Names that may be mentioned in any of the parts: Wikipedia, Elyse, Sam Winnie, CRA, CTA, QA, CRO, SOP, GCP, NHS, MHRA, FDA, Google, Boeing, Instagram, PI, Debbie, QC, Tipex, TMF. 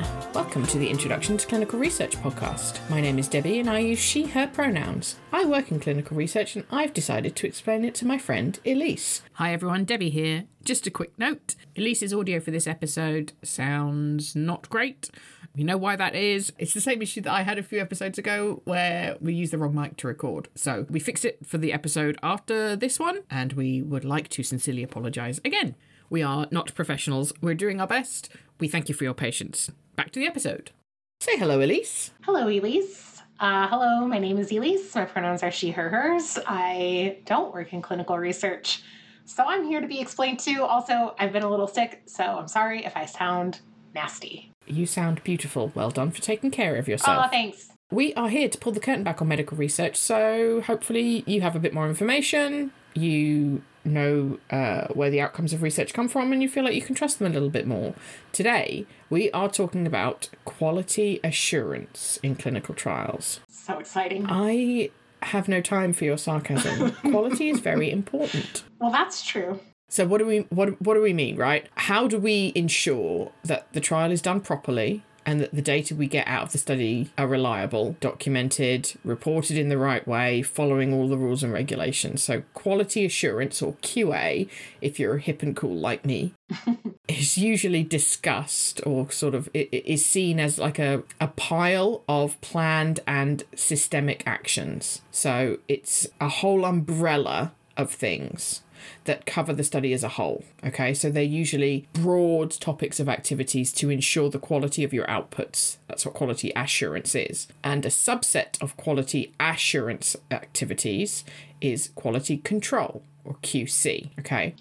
everyone. Welcome to the Introduction to Clinical Research podcast. My name is Debbie and I use she, her pronouns. I work in clinical research and I've decided to explain it to my friend Elyse. Hi everyone, Debbie here. Just a quick note, Elyse's audio for this episode sounds not great. You know why that is? It's the same issue that I had a few episodes ago where we used the wrong mic to record. So we fixed it for the episode after this one and we would like to sincerely apologise again. We are not professionals. We're doing our best. We thank you for your patience. Back to the episode. Say hello, Elyse. Hello, Elyse. Hello, my name is Elyse. My pronouns are she, her, hers. I don't work in clinical research, so I'm here to be explained to. Also, I've been a little sick, so I'm sorry if I sound nasty. You sound beautiful. Well done for taking care of yourself. Oh, thanks. We are here to pull the curtain back on medical research, so hopefully you have a bit more information. You know where the outcomes of research come from and you feel like you can trust them a little bit more. Today, we are talking about quality assurance in clinical trials. So exciting. I have no time for your sarcasm. Quality is very important. Well, that's true. So what do we mean, right? How do we ensure that the trial is done properly and that the data we get out of the study are reliable, documented, reported in the right way, following all the rules and regulations? So quality assurance, or QA, if you're hip and cool like me, is usually discussed or sort of is seen as like a pile of planned and systemic actions. So it's a whole umbrella of things that cover the study as a whole. Okay, so they're usually broad topics of activities to ensure the quality of your outputs. That's what quality assurance is. And a subset of quality assurance activities is quality control, or QC. Okay.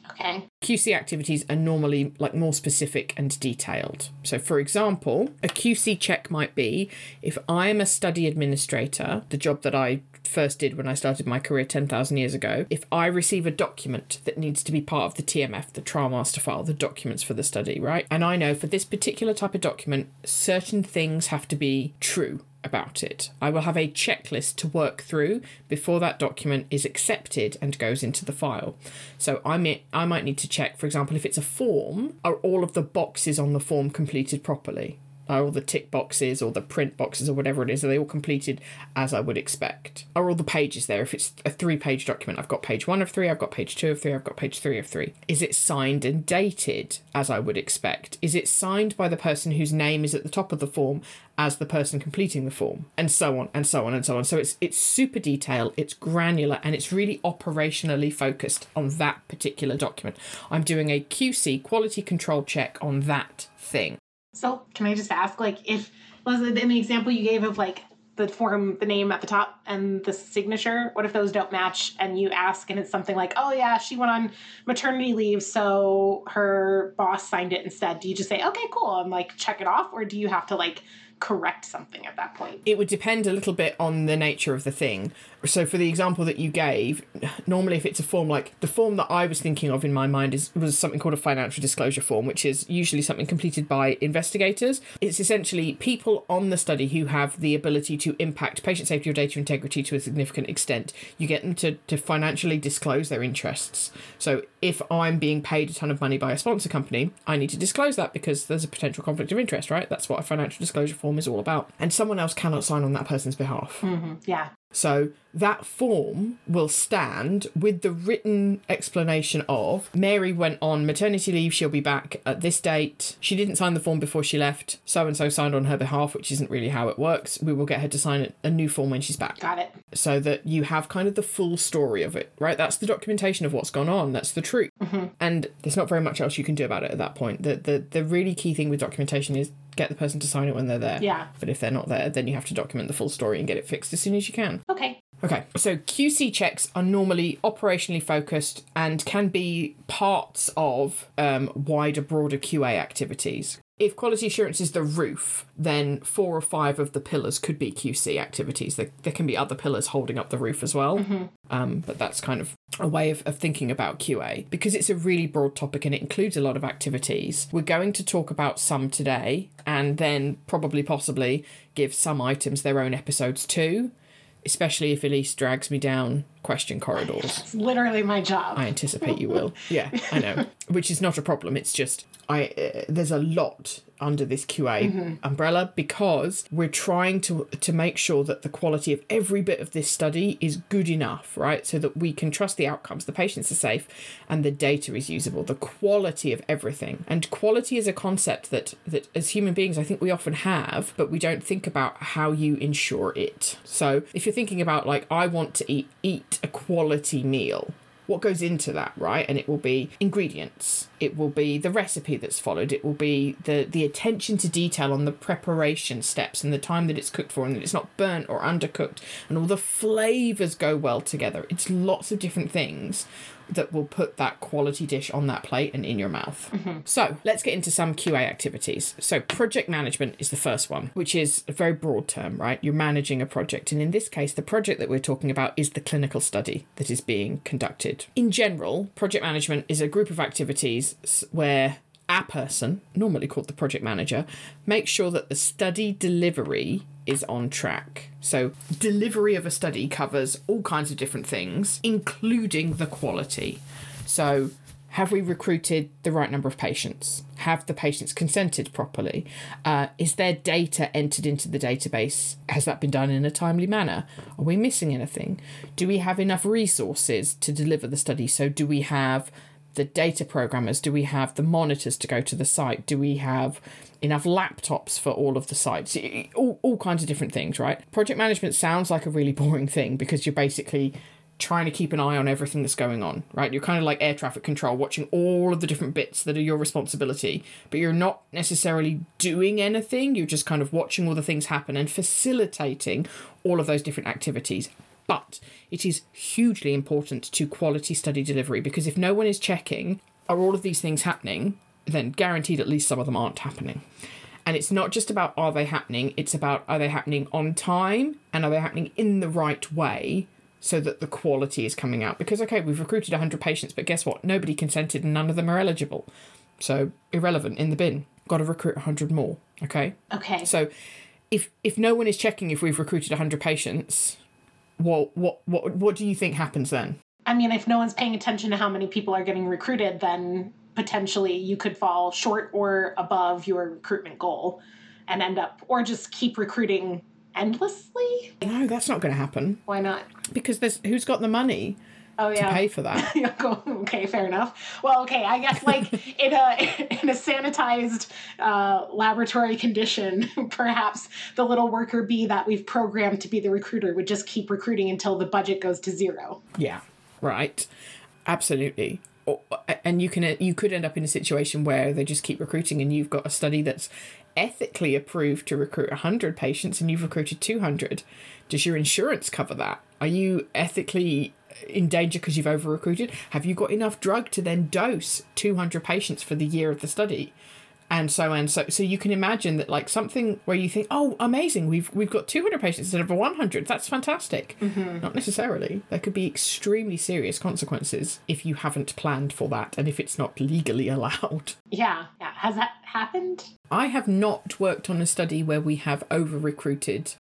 QC activities are normally like more specific and detailed. So for example, a QC check might be, if I'm a study administrator, the job that I first did when I started my career 10,000 years ago, if I receive a document that needs to be part of the TMF, the trial master file, the documents for the study, right? And I know for this particular type of document, certain things have to be true about it. I will have a checklist to work through before that document is accepted and goes into the file. So I might need to check, for example, if it's a form, are all of the boxes on the form completed properly? Are all the tick boxes or the print boxes or whatever it is, are they all completed as I would expect? Are all the pages there? If it's a 3-page document, I've got page 1 of 3, I've got page 2 of 3, I've got page 3 of 3. Is it signed and dated as I would expect? Is it signed by the person whose name is at the top of the form as the person completing the form? And so on and so on and so on. So it's super detailed, it's granular, and it's really operationally focused on that particular document. I'm doing a QC, quality control check, on that thing. So can I just ask, like, if was in the example you gave of like the form, the name at the top and the signature, what if those don't match and you ask and it's something like, oh yeah, she went on maternity leave, so her boss signed it instead. Do you just say, okay, cool, and like check it off? Or do you have to like correct something at that point? It would depend a little bit on the nature of the thing. So for the example that you gave, normally if it's a form, like the form that I was thinking of in my mind was something called a financial disclosure form, which is usually something completed by investigators. It's essentially people on the study who have the ability to impact patient safety or data integrity to a significant extent. You get them to financially disclose their interests. So if I'm being paid a ton of money by a sponsor company, I need to disclose that because there's a potential conflict of interest, right? That's what a financial disclosure form is all about. And someone else cannot sign on that person's behalf. Mm-hmm. Yeah. So that form will stand with the written explanation of, Mary went on maternity leave, she'll be back at this date. She didn't sign the form before she left. So-and-so signed on her behalf, which isn't really how it works. We will get her to sign a new form when she's back. Got it. So that you have kind of the full story of it, right? That's the documentation of what's gone on. That's the truth. Mm-hmm. And there's not very much else you can do about it at that point. The really key thing with documentation is get the person to sign it when they're there. Yeah. But if they're not there, then you have to document the full story and get it fixed as soon as you can. Okay. So QC checks are normally operationally focused and can be parts of wider, broader QA activities. If quality assurance is the roof, then 4 or 5 of the pillars could be QC activities. There can be other pillars holding up the roof as well. Mm-hmm. But that's kind of a way of thinking about QA. Because it's a really broad topic and it includes a lot of activities, we're going to talk about some today and then probably possibly give some items their own episodes too. Especially if Elyse drags me down question corridors. That's literally my job. I anticipate you will. Yeah, I know. Which is not a problem. It's just there's a lot under this QA umbrella, because we're trying to make sure that the quality of every bit of this study is good enough, right? So that we can trust the outcomes, the patients are safe, and the data is usable. The quality of everything. And quality is a concept that as human beings, I think we often have, but we don't think about how you ensure it. So if you're thinking about, like, I want to eat a quality meal, what goes into that, right? And it will be ingredients. It will be the recipe that's followed. It will be the attention to detail on the preparation steps and the time that it's cooked for and that it's not burnt or undercooked, and all the flavours go well together. It's lots of different things that will put that quality dish on that plate and in your mouth. Mm-hmm. So let's get into some QA activities. So project management is the first one, which is a very broad term, right? You're managing a project. And in this case, the project that we're talking about is the clinical study that is being conducted. In general, project management is a group of activities where a person, normally called the project manager, makes sure that the study delivery is on track. So delivery of a study covers all kinds of different things, including the quality. So have we recruited the right number of patients? Have the patients consented properly? Is their data entered into the database? Has that been done in a timely manner? Are we missing anything? Do we have enough resources to deliver the study? So do we have the data programmers? Do we have the monitors to go to the site? Do we have enough laptops for all of the sites? All kinds of different things, right? Project management sounds like a really boring thing because you're basically trying to keep an eye on everything that's going on, right? You're kind of like air traffic control, watching all of the different bits that are your responsibility, but you're not necessarily doing anything. You're just kind of watching all the things happen and facilitating all of those different activities. But it is hugely important to quality study delivery, because if no one is checking, are all of these things happening? Then guaranteed at least some of them aren't happening. And it's not just about are they happening, it's about are they happening on time and are they happening in the right way so that the quality is coming out. Because, okay, we've recruited 100 patients, but guess what? Nobody consented and none of them are eligible. So irrelevant, in the bin. Got to recruit 100 more, okay? Okay. So if no one is checking if we've recruited 100 patients... Well, what do you think happens then? I mean, if no one's paying attention to how many people are getting recruited, then potentially you could fall short or above your recruitment goal and end up, or just keep recruiting endlessly. No, that's not going to happen. Why not? Because who's got the money? Oh, yeah. To pay for that. Okay, fair enough. Well, okay, I guess like in a sanitized laboratory condition, perhaps the little worker bee that we've programmed to be the recruiter would just keep recruiting until the budget goes to zero. Yeah, right. Absolutely. And you could end up in a situation where they just keep recruiting and you've got a study that's ethically approved to recruit 100 patients and you've recruited 200. Does your insurance cover that? Are you ethically in danger because you've over-recruited? Have you got enough drug to then dose 200 patients for the year of the study? And so. So you can imagine that, like, something where you think, oh, amazing, we've got 200 patients instead of 100. That's fantastic. Mm-hmm. Not necessarily. There could be extremely serious consequences if you haven't planned for that and if it's not legally allowed. Yeah. Yeah. Has that happened? I have not worked on a study where we have over-recruited.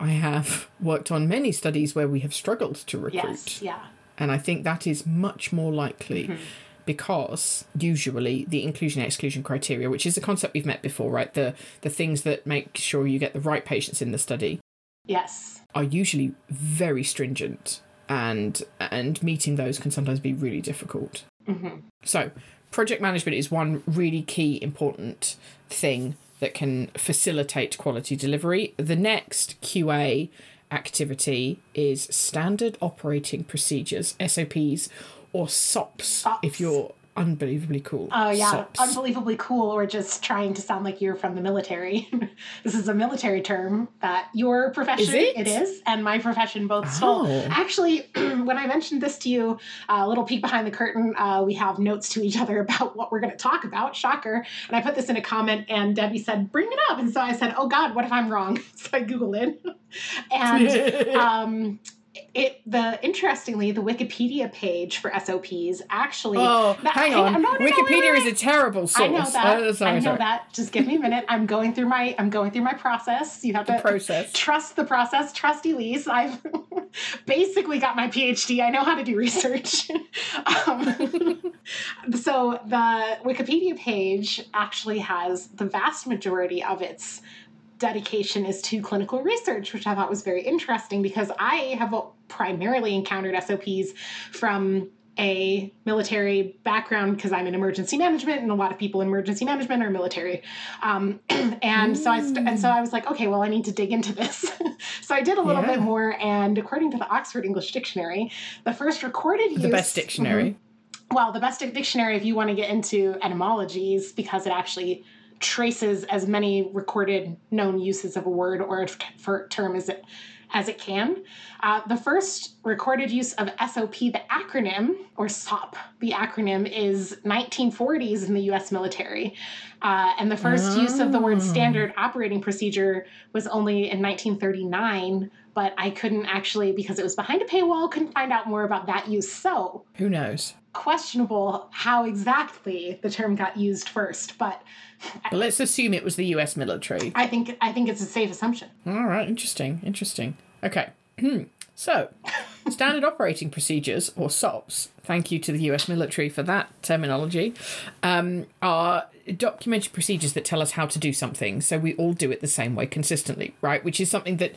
I have worked on many studies where we have struggled to recruit. Yes, yeah. And I think that is much more likely because usually the inclusion-exclusion criteria, which is a concept we've met before, right? The things that make sure you get the right patients in the study. Yes. Are usually very stringent, and meeting those can sometimes be really difficult. Mm-hmm. So project management is one really key important thing that can facilitate quality delivery. The next QA activity is standard operating procedures, SOPs, or SOPs, if you're unbelievably cool. Oh, yeah, SOPs. Unbelievably cool, or just trying to sound like you're from the military. This is a military term that your profession... Is it? It is, and my profession both stole. Actually, when I mentioned this to you, a little peek behind the curtain, we have notes to each other about what we're going to talk about. Shocker. And I put this in a comment, and Debbie said, bring it up. And so I said, oh, God, what if I'm wrong? So I Googled it. And Interestingly, the Wikipedia page for SOPs actually... Oh, hang on. Wikipedia is a terrible source. I know that. Sorry. Just give me a minute. I'm going through my process. You have to trust the process. Trust Elyse. I've basically got my PhD. I know how to do research. So the Wikipedia page actually has the vast majority of its dedication is to clinical research, which I thought was very interesting because I have primarily encountered SOPs from a military background because I'm in emergency management, and a lot of people in emergency management are military. So I was like, okay, well, I need to dig into this. So I did a little bit more, and according to the Oxford English Dictionary, the first recorded use... The best dictionary. Mm-hmm. Well, the best dictionary if you want to get into etymologies, because it actually... traces as many recorded known uses of a word or a term as it can. The first recorded use of SOP, the acronym, or SOP, the acronym, is 1940s in the U.S. military. And the first use of the word standard operating procedure was only in 1939, but I couldn't actually, because it was behind a paywall, couldn't find out more about that use. So who knows? Questionable how exactly the term got used first, but... Let's assume it was the U.S. military. I think it's a safe assumption. All right. Interesting. Okay. So, standard operating procedures, or SOPs, thank you to the U.S. military for that terminology, are documented procedures that tell us how to do something. So we all do it the same way consistently, right? Which is something that,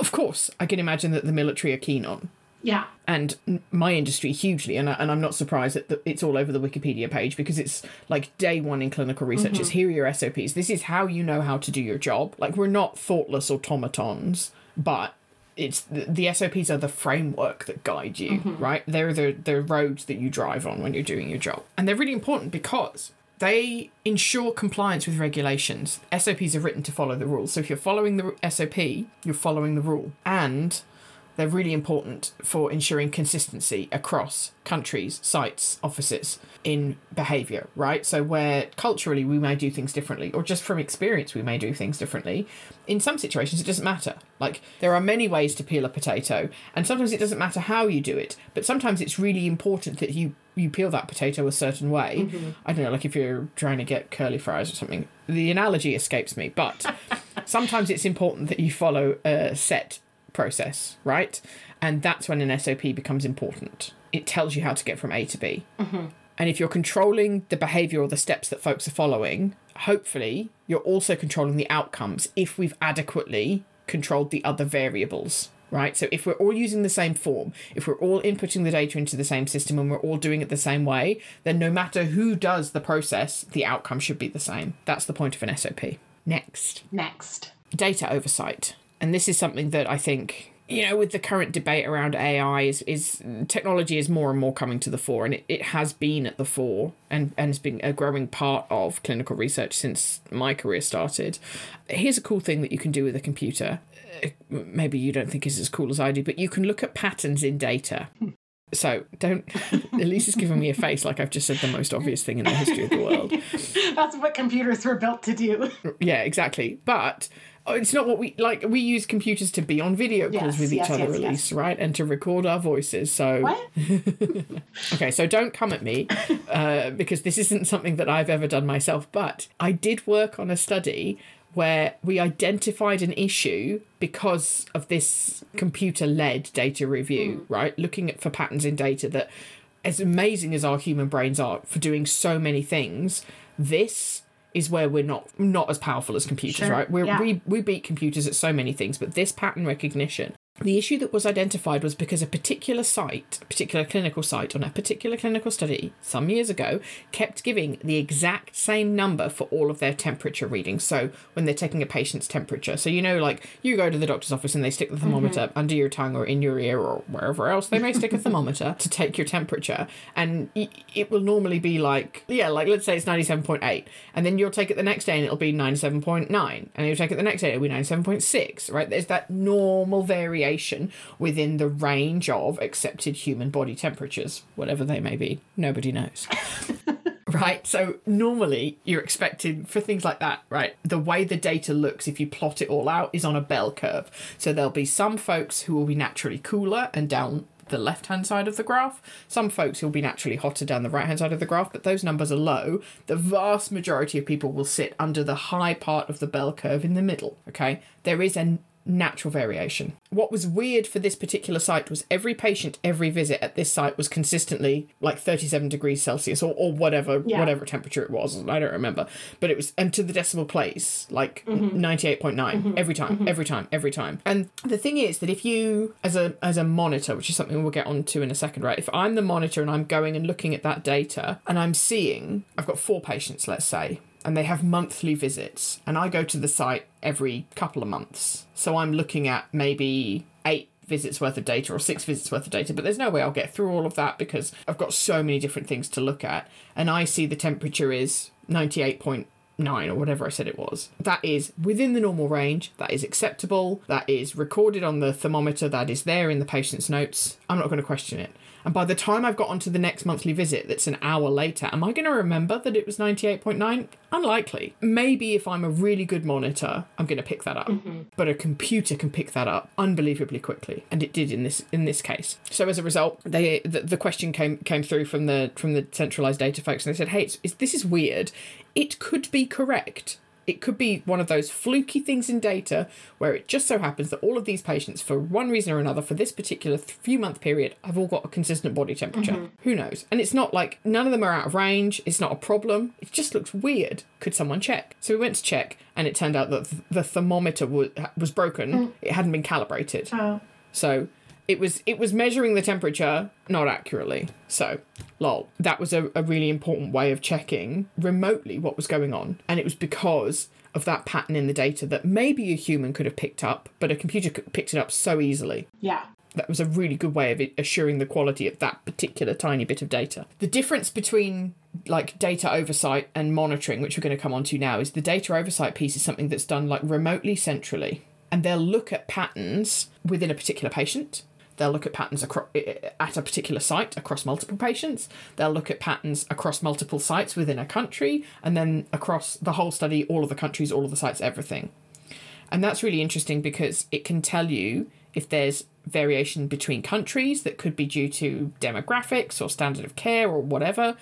of course, I can imagine that the military are keen on. Yeah. And my industry hugely, and I'm not surprised that it's all over the Wikipedia page, because it's like day one in clinical research is here are your SOPs. This is how you know how to do your job. Like, we're not thoughtless automatons, but it's the SOPs are the framework that guide you, right? They're the roads that you drive on when you're doing your job. And they're really important because they ensure compliance with regulations. SOPs are written to follow the rules. So if you're following the SOP, you're following the rule. And... they're really important for ensuring consistency across countries, sites, offices in behaviour, right? So where culturally we may do things differently, or just from experience we may do things differently, in some situations it doesn't matter. Like, there are many ways to peel a potato, and sometimes it doesn't matter how you do it, but sometimes it's really important that you peel that potato a certain way. I don't know, like if you're trying to get curly fries or something. The analogy escapes me, but sometimes it's important that you follow a set process, right? And that's when an SOP becomes important. It tells you how to get from A to B. And if you're controlling the behavior or the steps that folks are following, hopefully you're also controlling the outcomes if we've adequately controlled the other variables, right? So if we're all using the same form, if we're all inputting the data into the same system, and we're all doing it the same way, then no matter who does the process, the outcome should be the same. That's the point of an SOP. Next. Data oversight. And this is something that I think, you know, with the current debate around AI, is technology is more and more coming to the fore, and it has been at the fore and has been a growing part of clinical research since my career started. Here's a cool thing that you can do with a computer. Maybe you don't think it's as cool as I do, but you can look at patterns in data. So don't... Elyse is giving me a face like I've just said the most obvious thing in the history of the world. That's what computers were built to do. Yeah, exactly. But... it's not what we like. We use computers to be on video calls with each other, Elyse, right? And to record our voices. So, what? Okay, so don't come at me because this isn't something that I've ever done myself. But I did work on a study where we identified an issue because of this computer-led data review, right? Looking for patterns in data that, as amazing as our human brains are for doing so many things, this is where we're not as powerful as computers, right? We beat computers at so many things, but this pattern recognition, the issue that was identified was because a particular clinical site on a particular clinical study some years ago kept giving the exact same number for all of their temperature readings. So when they're taking a patient's temperature, so, you know, like you go to the doctor's office and they stick the thermometer under your tongue or in your ear or wherever else they may stick a thermometer to take your temperature, and it will normally be like let's say it's 97.8, and then you'll take it the next day and it'll be 97.9, and you'll take it the next day, it'll be 97.6, right? There's that normal variation within the range of accepted human body temperatures, whatever they may be. Nobody knows. right? So normally you're expecting for things like that, right? The way the data looks, if you plot it all out, is on a bell curve. So there'll be some folks who will be naturally cooler and down the left-hand side of the graph. Some folks will be naturally hotter down the right-hand side of the graph, but those numbers are low. The vast majority of people will sit under the high part of the bell curve in the middle, okay? There is a natural variation. What was weird for this particular site was every patient, every visit at this site was consistently like 37 degrees Celsius or whatever, whatever temperature it was. I don't remember, but it was, and to the decimal place, like 98.9 every time. And the thing is that if you, as a monitor, which is something we'll get onto in a second, right? If I'm the monitor and I'm going and looking at that data and I'm seeing, I've got 4 patients, let's say, and they have monthly visits, and I go to the site every couple of months. So I'm looking at maybe 8 visits worth of data or 6 visits worth of data, but there's no way I'll get through all of that because I've got so many different things to look at. And I see the temperature is 98.9 or whatever I said it was. That is within the normal range. That is acceptable. That is recorded on the thermometer. That is there in the patient's notes. I'm not going to question it. And by the time I've got onto the next monthly visit, that's an hour later, am I going to remember that it was 98.9? Unlikely. Maybe if I'm a really good monitor, I'm going to pick that up. Mm-hmm. But a computer can pick that up unbelievably quickly, and it did in this case. So as a result, the question came through from the centralized data folks, and they said, "Hey, this is weird. It could be correct." It could be one of those fluky things in data where it just so happens that all of these patients, for one reason or another, for this particular few-month period, have all got a consistent body temperature. Mm-hmm. Who knows? And it's not like none of them are out of range. It's not a problem. It just looks weird. Could someone check? So we went to check, and it turned out that the thermometer was broken. Mm. It hadn't been calibrated. Oh. So it was measuring the temperature not accurately. So, lol. That was a really important way of checking remotely what was going on. And it was because of that pattern in the data that maybe a human could have picked up, but a computer picked it up so easily. Yeah. That was a really good way of assuring the quality of that particular tiny bit of data. The difference between like data oversight and monitoring, which we're going to come on to now, is the data oversight piece is something that's done like remotely centrally. And they'll look at patterns within a particular patient. They'll look at patterns at a particular site across multiple patients. They'll look at patterns across multiple sites within a country, and then across the whole study, all of the countries, all of the sites, everything. And that's really interesting because it can tell you if there's variation between countries that could be due to demographics or standard of care or whatever.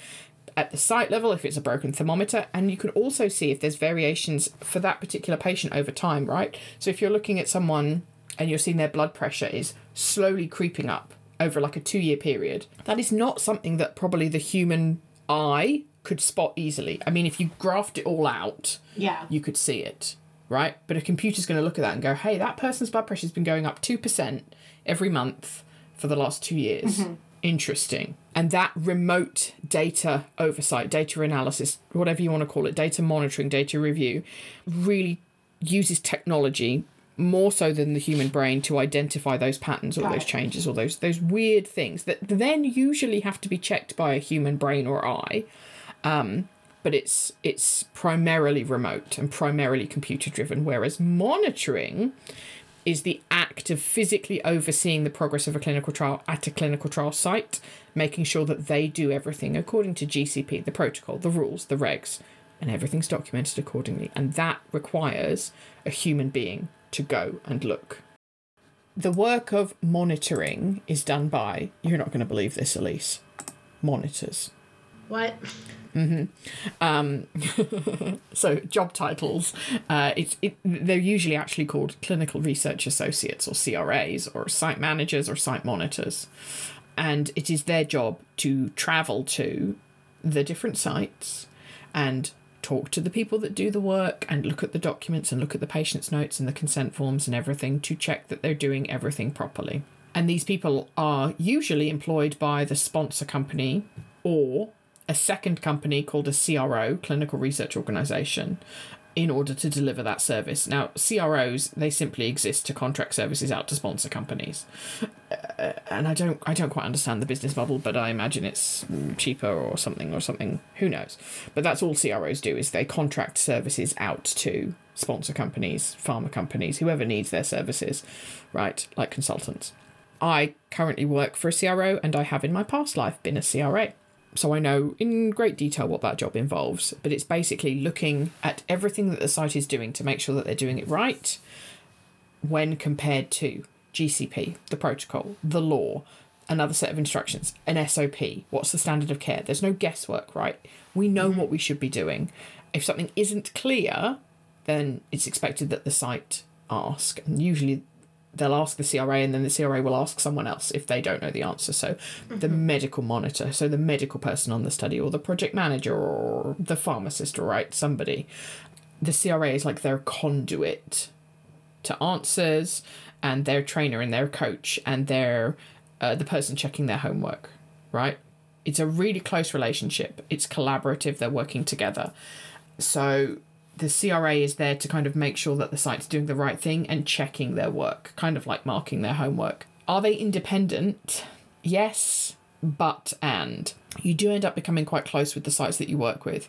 At the site level, if it's a broken thermometer, and you can also see if there's variations for that particular patient over time, right? So if you're looking at someone and you're seeing their blood pressure is slowly creeping up over like a 2-year period, that is not something that probably the human eye could spot easily. I mean, if you graphed it all out, you could see it, right? But a computer's going to look at that and go, hey, that person's blood pressure's been going up 2% every month for the last 2 years. Mm-hmm. Interesting. And that remote data oversight, data analysis, whatever you want to call it, data monitoring, data review, really uses technology more so than the human brain to identify those patterns or those changes or those weird things that then usually have to be checked by a human brain or eye. But it's primarily remote and primarily computer driven, whereas monitoring is the act of physically overseeing the progress of a clinical trial at a clinical trial site, making sure that they do everything according to GCP, the protocol, the rules, the regs, and everything's documented accordingly. And that requires a human being to go and look. The work of monitoring is done by, you're not going to believe this, Elyse, monitors. What? Mm-hmm. So job titles, they're usually actually called clinical research associates or CRAs or site managers or site monitors. And it is their job to travel to the different sites and talk to the people that do the work and look at the documents and look at the patient's notes and the consent forms and everything to check that they're doing everything properly. And these people are usually employed by the sponsor company or a second company called a CRO, Clinical Research Organisation, in order to deliver that service. Now, CROs, they simply exist to contract services out to sponsor companies. And I don't quite understand the business model, but I imagine it's cheaper or something. Who knows? But that's all CROs do, is they contract services out to sponsor companies, pharma companies, whoever needs their services, right? Like consultants. I currently work for a CRO, and I have in my past life been a CRA. So I know in great detail what that job involves, but it's basically looking at everything that the site is doing to make sure that they're doing it right when compared to GCP, the protocol, the law, another set of instructions, an SOP, what's the standard of care. There's no guesswork, right? We know what we should be doing. If something isn't clear, then it's expected that the site ask. And usually they'll ask the CRA and then the CRA will ask someone else if they don't know the answer. So the medical monitor, so the medical person on the study, or the project manager, or the pharmacist, or somebody. The CRA is like their conduit to answers, and their trainer and their coach and their the person checking their homework, right? It's a really close relationship. It's collaborative. They're working together. So the CRA is there to kind of make sure that the site's doing the right thing and checking their work, kind of like marking their homework. Are they independent? Yes, but and. You do end up becoming quite close with the sites that you work with,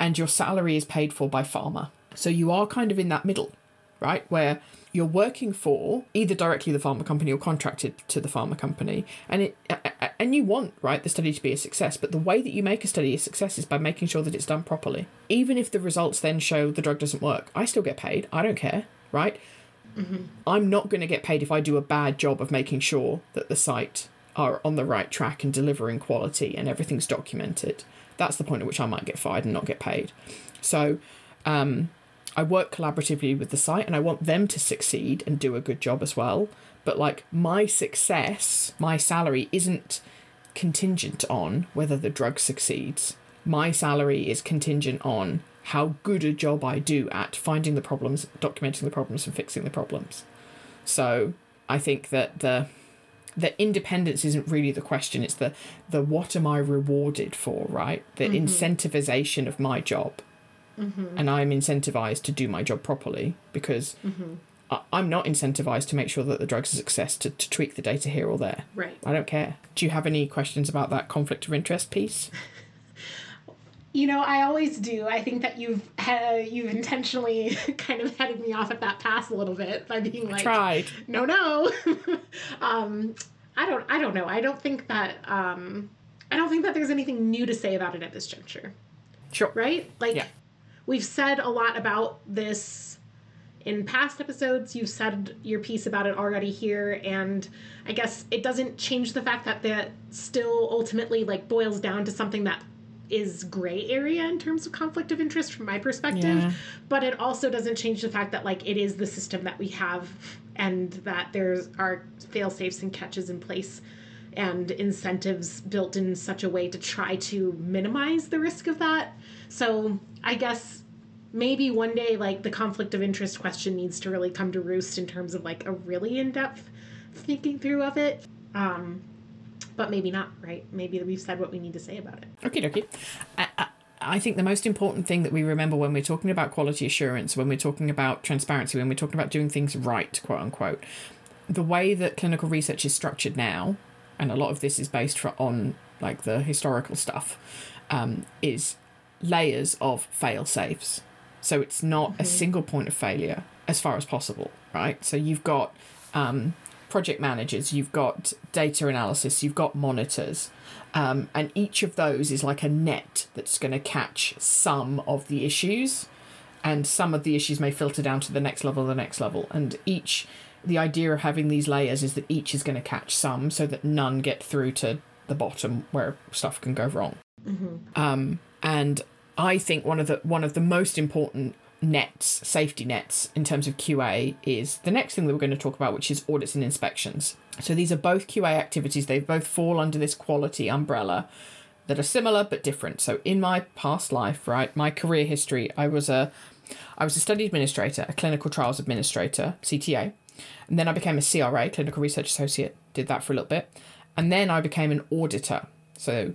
and your salary is paid for by pharma. So you are kind of in that middle, right? Where you're working for either directly the pharma company or contracted to the pharma company. And you want, right, the study to be a success. But the way that you make a study a success is by making sure that it's done properly. Even if the results then show the drug doesn't work, I still get paid. I don't care, right? Mm-hmm. I'm not going to get paid if I do a bad job of making sure that the site are on the right track and delivering quality and everything's documented. That's the point at which I might get fired and not get paid. So, I work collaboratively with the site and I want them to succeed and do a good job as well. But like my success, my salary isn't contingent on whether the drug succeeds. My salary is contingent on how good a job I do at finding the problems, documenting the problems and fixing the problems. So I think that the independence isn't really the question. It's the what am I rewarded for, right? The incentivization of my job. Mm-hmm. And I'm incentivized to do my job properly because I'm not incentivized to make sure that the drug's a success to tweak the data here or there. Right. I don't care. Do you have any questions about that conflict of interest piece? You know, I always do. I think that you've intentionally kind of headed me off at that path a little bit by being like, tried. No. I don't know. I don't think that there's anything new to say about it at this juncture. Sure. Right? Like, yeah. We've said a lot about this in past episodes. You've said your piece about it already here. And I guess it doesn't change the fact that that still ultimately like boils down to something that is gray area in terms of conflict of interest from my perspective. Yeah. But it also doesn't change the fact that like it is the system that we have and that there's our fail-safes and catches in place and incentives built in such a way to try to minimize the risk of that. So I guess maybe one day, like, the conflict of interest question needs to really come to roost in terms of, like, a really in-depth thinking through of it. But maybe not, right? Maybe we've said what we need to say about it. Okie dokie. I think the most important thing that we remember when we're talking about quality assurance, when we're talking about transparency, when we're talking about doing things right, quote unquote, the way that clinical research is structured now, and a lot of this is based on, like, the historical stuff, is layers of fail-safes. So it's not a single point of failure as far as possible, right? So you've got project managers, you've got data analysis, you've got monitors, and each of those is like a net that's going to catch some of the issues, and some of the issues may filter down to the next level, and each... The idea of having these layers is that each is going to catch some so that none get through to the bottom where stuff can go wrong. Mm-hmm. And I think one of the most important nets, safety nets, in terms of QA is the next thing that we're going to talk about, which is audits and inspections. So these are both QA activities. They both fall under this quality umbrella that are similar but different. So in my past life, right, my career history, I was a study administrator, a clinical trials administrator, CTA. And then I became a CRA, Clinical Research Associate, did that for a little bit. And then I became an auditor. So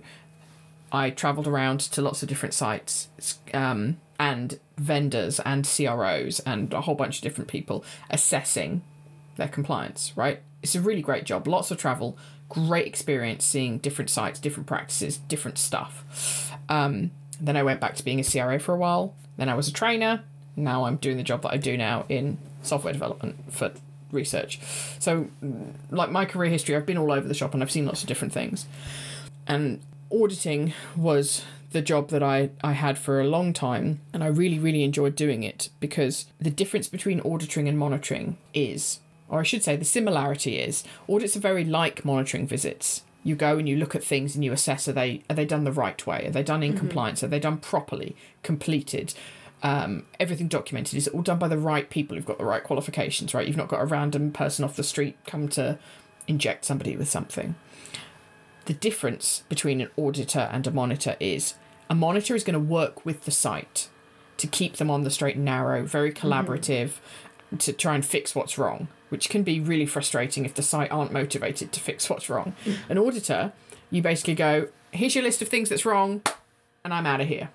I travelled around to lots of different sites and vendors and CROs and a whole bunch of different people assessing their compliance, right? It's a really great job. Lots of travel, great experience seeing different sites, different practices, different stuff. Then I went back to being a CRA for a while. Then I was a trainer. Now I'm doing the job that I do now in software development for research. So, like, my career history, I've been all over the shop and I've seen lots of different things. And auditing was the job that I had for a long time, and I really, really enjoyed doing it, because the difference between auditing and monitoring is, or I should say the similarity is, audits are very like monitoring visits. You go and you look at things and you assess, are they done the right way? Are they done in compliance? Are they done properly, completed? Everything documented? Is it all done by the right people who've got the right qualifications, right? You've not got a random person off the street come to inject somebody with something. The difference between an auditor and a monitor is a monitor is going to work with the site to keep them on the straight and narrow, very collaborative, to try and fix what's wrong, which can be really frustrating if the site aren't motivated to fix what's wrong. An auditor, you basically go, here's your list of things that's wrong, and I'm out of here.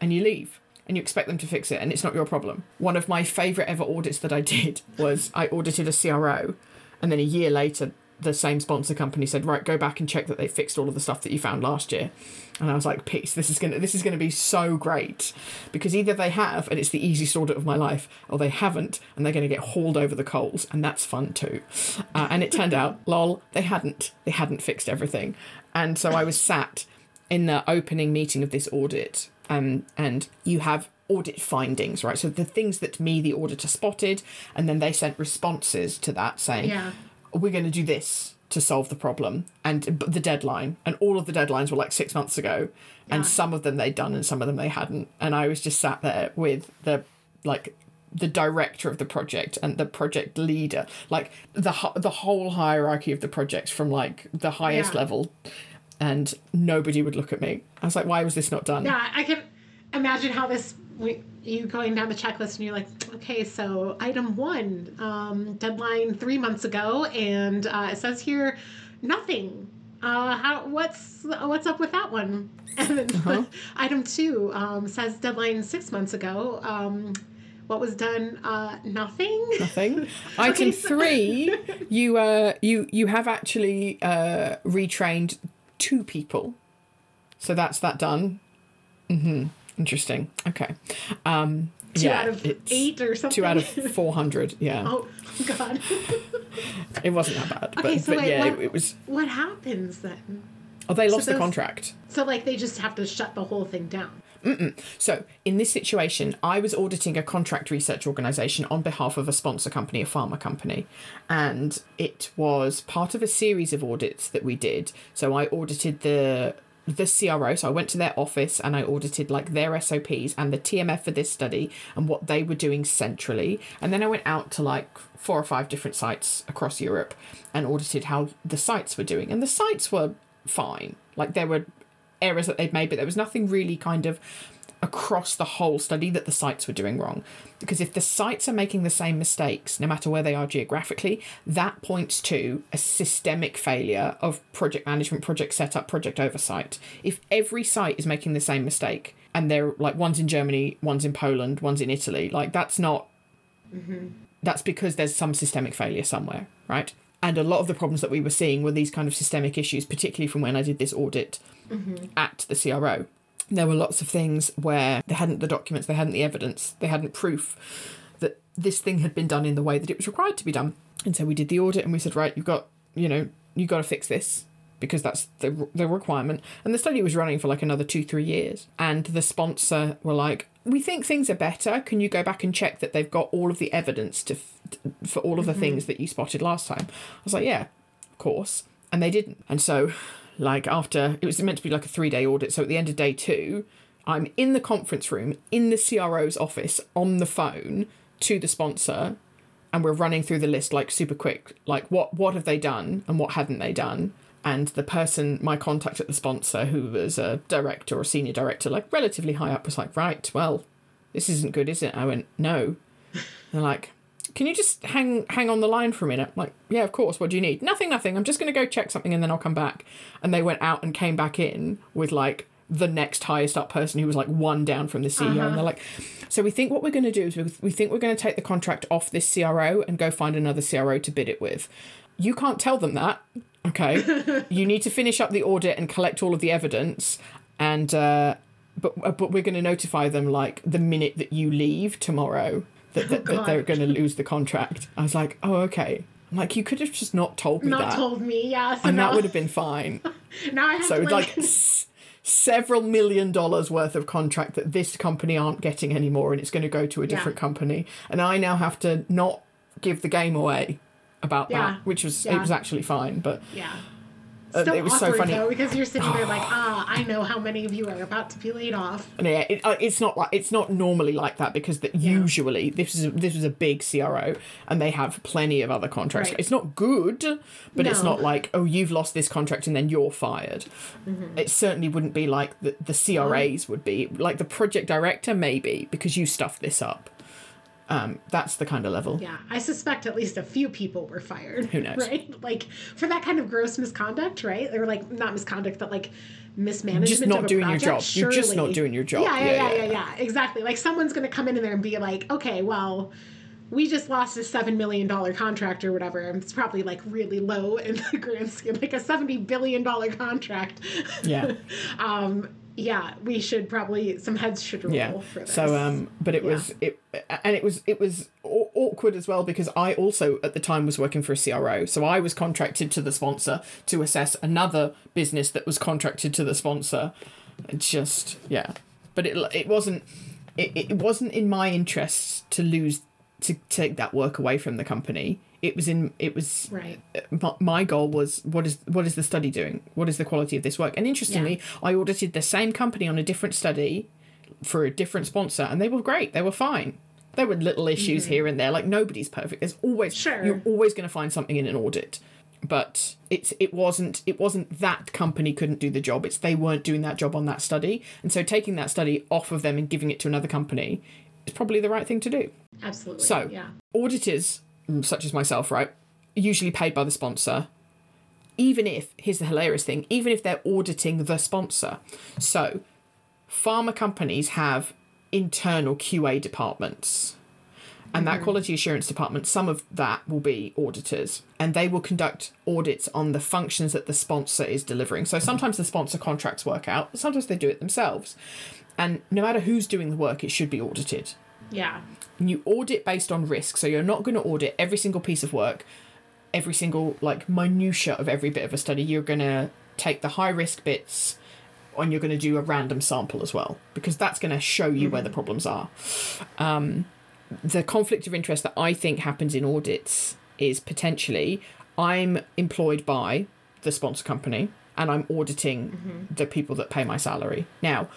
And you leave, and you expect them to fix it, and it's not your problem. One of my favourite ever audits that I did was I audited a CRO, and then a year later, the same sponsor company said, right, go back and check that they fixed all of the stuff that you found last year. And I was like, peace, this is gonna be so great, because either they have, and it's the easiest audit of my life, or they haven't, and they're going to get hauled over the coals, and that's fun too. And it turned out, lol, they hadn't fixed everything. And so I was sat in the opening meeting of this audit, and you have audit findings, right? So the things that me, the auditor, spotted, and then they sent responses to that saying, yeah, we're going to do this to solve the problem, and the deadline, and all of the deadlines were like 6 months ago, and some of them they'd done and some of them they hadn't. And I was just sat there with the director of the project and the project leader, like the whole hierarchy of the project from like the highest level, and nobody would look at me. I was like, why was this not done? Yeah, I can imagine how this, you going down the checklist and you're like, okay, so item 1, deadline 3 months ago, and it says here nothing. What's up with that one? And then item 2 says deadline 6 months ago. What was done? Nothing. Item 3, you have actually retrained 2 people, so that's that done. Interesting. Okay. 2 out of 8 or something. 2 out of 400. Yeah. Oh God. It wasn't that bad. Okay, it was. What happens then? Oh, they lost the contract. So they just have to shut the whole thing down. So in this situation, I was auditing a contract research organisation on behalf of a sponsor company, a pharma company, and it was part of a series of audits that we did. So I audited the CRO, so I went to their office and I audited their SOPs and the TMF for this study and what they were doing centrally. And then I went out to 4 or 5 different sites across Europe and audited how the sites were doing. And the sites were fine. There were errors that they'd made, but there was nothing really kind of across the whole study that the sites were doing wrong. Because if the sites are making the same mistakes, no matter where they are geographically, that points to a systemic failure of project management, project setup, project oversight. If every site is making the same mistake, and they're one's in Germany, one's in Poland, one's in Italy, that's not... Mm-hmm. That's because there's some systemic failure somewhere, right? And a lot of the problems that we were seeing were these kind of systemic issues, particularly from when I did this audit at the CRO. There were lots of things where they hadn't the documents, they hadn't the evidence, they hadn't proof that this thing had been done in the way that it was required to be done. And so we did the audit and we said, right, you've got to fix this, because that's the requirement. And the study was running for another 2-3 years. And the sponsor were like, we think things are better. Can you go back and check that they've got all of the evidence for all of the things that you spotted last time? I was like, yeah, of course. And they didn't. And so... after, it was meant to be a 3-day audit. So at the end of day 2, I'm in the conference room, in the CRO's office, on the phone to the sponsor. And we're running through the list super quick. What have they done and what hadn't they done? And the person, my contact at the sponsor, who was a director or senior director, relatively high up, was like, right, well, this isn't good, is it? I went, no. They're like, can you just hang on the line for a minute? I'm like, yeah, of course. What do you need? Nothing. I'm just going to go check something and then I'll come back. And they went out and came back in with the next highest up person, who was one down from the CEO. And they're like, so we think what we're going to do is we think we're going to take the contract off this CRO and go find another CRO to bid it with. You can't tell them that. Okay. You need to finish up the audit and collect all of the evidence. And but we're going to notify them the minute that you leave tomorrow. That they're going to lose the contract. I was like, oh, okay. I'm like, you could have just not told me that. Yeah. So and that would have been fine. Now I have so to several $1 million worth of contract that this company aren't getting anymore, and it's going to go to a different company. And I now have to not give the game away about that, which was it was actually fine, but so it was awkward, so funny though, because you're sitting there like, I know how many of you are about to be laid off. And yeah, it's not like, it's not normally like that, because that usually this is a big CRO and they have plenty of other contracts. Right. It's not good, but it's not like, oh, you've lost this contract and then you're fired. Mm-hmm. It certainly wouldn't be like the CRAs would be, like the project director maybe, because you stuffed this up. That's the kind of level. Yeah, I suspect at least a few people were fired. Who knows? Right? Like, for that kind of gross misconduct, right? Or, like, not misconduct, but, like, mismanagement. Just not doing your job. Surely. You're just not doing your job. Yeah. Exactly. Like, someone's going to come in there and be like, okay, well, we just lost a $7 million contract or whatever. And it's probably, like, really low in the grand scheme. Like, a $70 billion contract. Yeah. Yeah, we should probably, some heads should roll for this. So, but it was, it was awkward as well, because I also at the time was working for a CRO. So I was contracted to the sponsor to assess another business that was contracted to the sponsor. But it wasn't in my interests to lose, to take that work away from the company. It was right. My goal was, what is the study doing? What is the quality of this work? And interestingly, I audited the same company on a different study for a different sponsor, and they were great. They were fine. There were little issues here and there. Like, nobody's perfect. There's always you're always going to find something in an audit. But it wasn't that company couldn't do the job. It's they weren't doing that job on that study, and so taking that study off of them and giving it to another company is probably the right thing to do. Absolutely. So auditors, such as myself, right, usually paid by the sponsor, even if, here's the hilarious thing, even if they're auditing the sponsor. So pharma companies have internal QA departments, and that quality assurance department, some of that will be auditors, and they will conduct audits on the functions that the sponsor is delivering. So sometimes the sponsor contracts work out, but sometimes they do it themselves. And no matter who's doing the work, it should be audited. Yeah. And you audit based on risk. So you're not going to audit every single piece of work, every single, like, minutia of every bit of a study. You're going to take the high risk bits, and you're going to do a random sample as well, because that's going to show you where the problems are. The conflict of interest that I think happens in audits is potentially I'm employed by the sponsor company, and I'm auditing the people that pay my salary. Now,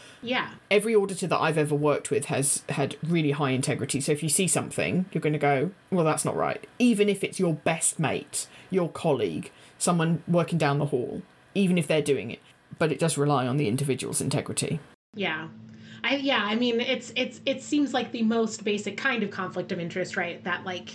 every auditor that I've ever worked with has had really high integrity. So if you see something, you're going to go, well, that's not right. Even if it's your best mate, your colleague, someone working down the hall, even if they're doing it. But it does rely on the individual's integrity. Yeah. I mean, it seems like the most basic kind of conflict of interest, right? That, like,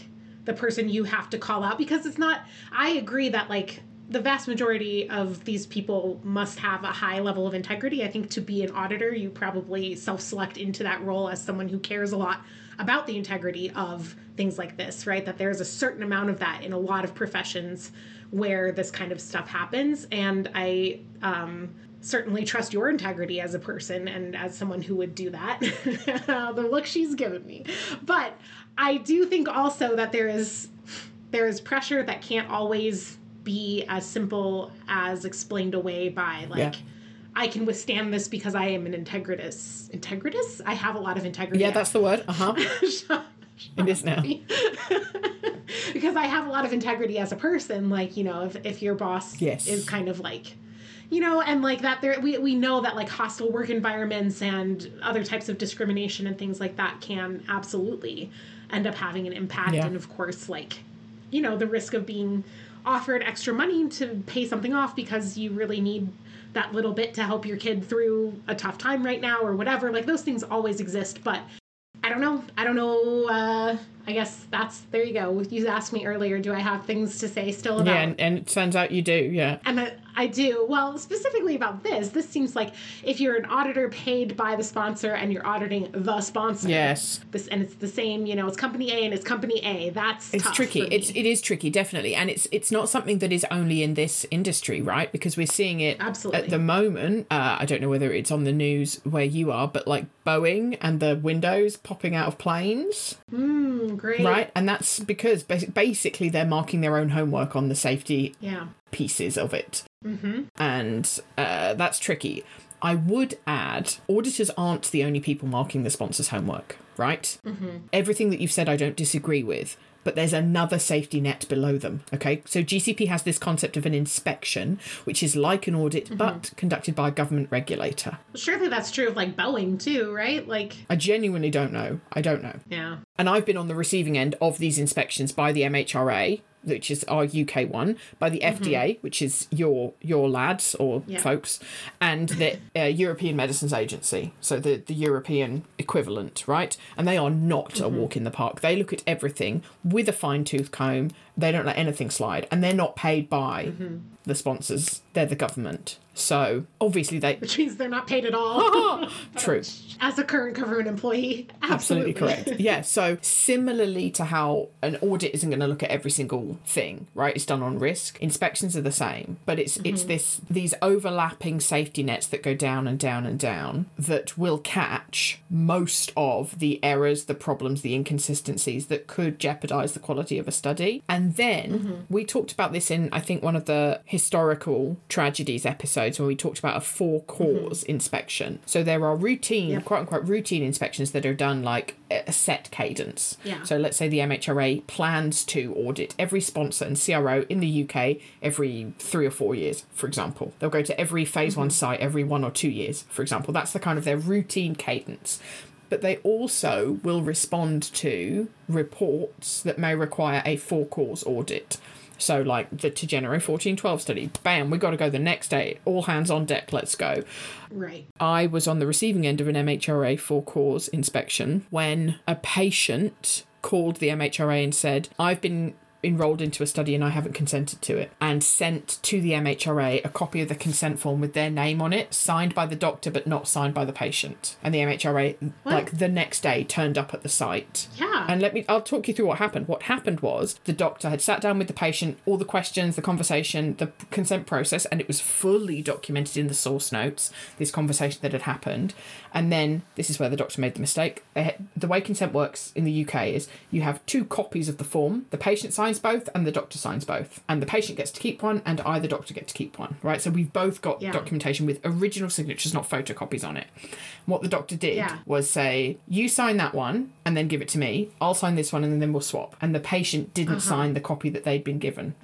the person you have to call out, because it's not, I agree that, like, the vast majority of these people must have a high level of integrity. I think to be an auditor, you probably self-select into that role as someone who cares a lot about the integrity of things like this, right? That there's a certain amount of that in a lot of professions where this kind of stuff happens. And I certainly trust your integrity as a person and as someone who would do that. The look she's given me. But I do think also that there is pressure that can't always be as simple as explained away by, like, I can withstand this because I am an integritist. Integritist? I have a lot of integrity. Yeah, that's the word. It is now. Because I have a lot of integrity as a person. Like, you know, if your boss is kind of like, you know, and like that, there we know that, like, hostile work environments and other types of discrimination and things like that can absolutely end up having an impact. Yeah. And of course, like, you know, the risk of being offered extra money to pay something off because you really need that little bit to help your kid through a tough time right now or whatever. Like, those things always exist, but I don't know. I guess that's, there you go. You asked me earlier, do I have things to say still about? Yeah, and it turns out you do, yeah. And I do. Well, specifically about this seems like if you're an auditor paid by the sponsor and you're auditing the sponsor. Yes. This, and it's the same, you know, it's company A and it's company A. That's it's tough. It's tricky. It is tricky, definitely. And it's not something that is only in this industry, right? Because we're seeing it at the moment. I don't know whether it's on the news where you are, but like Boeing and the windows popping out of planes. Great. Right, and that's because basically they're marking their own homework on the safety pieces of it, and that's tricky. I would add, auditors aren't the only people marking the sponsor's homework, right? Mm-hmm. Everything that you've said, I don't disagree with, but there's another safety net below them, okay? So GCP has this concept of an inspection, which is like an audit, mm-hmm. but conducted by a government regulator. Surely that's true of, like, Boeing too, right? Like, I genuinely don't know. I don't know. Yeah. And I've been on the receiving end of these inspections by the MHRA, which is our UK one, by the mm-hmm. FDA, which is your lads or folks, and the European Medicines Agency, so the European equivalent, right? And they are not mm-hmm. a walk in the park. They look at everything with a fine-tooth comb. They don't let anything slide, and they're not paid by mm-hmm. the sponsors. They're the government. So obviously they... Which means they're not paid at all. True. As a current government employee. Absolutely correct. Yeah. So similarly to how an audit isn't going to look at every single thing, right? It's done on risk. Inspections are the same, but it's these overlapping safety nets that go down and down and down that will catch most of the errors, the problems, the inconsistencies that could jeopardize the quality of a study. And then we talked about this in, I think, one of the historical tragedies episodes, when we talked about a four-cause inspection. So there are routine, quote-unquote, routine inspections that are done like a set cadence. Yeah. So let's say the MHRA plans to audit every sponsor and CRO in the UK every 3 or 4 years, for example. They'll go to every phase one site every 1 or 2 years, for example. That's the kind of their routine cadence. But they also will respond to reports that may require a four-cause audit. So like the to January 1412 study, bam, we got to go the next day. All hands on deck, let's go. Right. I was on the receiving end of an MHRA four-cause inspection when a patient called the MHRA and said, I've been enrolled into a study and I haven't consented to it, and sent to the MHRA a copy of the consent form with their name on it, signed by the doctor but not signed by the patient. And the MHRA, like the next day, turned up at the site. Yeah. And I'll talk you through what happened. What happened was the doctor had sat down with the patient, all the questions, the conversation, the consent process, and it was fully documented in the source notes, this conversation that had happened. And then this is where the doctor made the mistake. The way consent works in the UK is you have two copies of the form. The patient signs both and the doctor signs both, and the patient gets to keep one and I, the doctor, get to keep one, right? So we've both got documentation with original signatures, not photocopies on it. What the doctor did was say, you sign that one and then give it to me, I'll sign this one and then we'll swap. And the patient didn't sign the copy that they'd been given.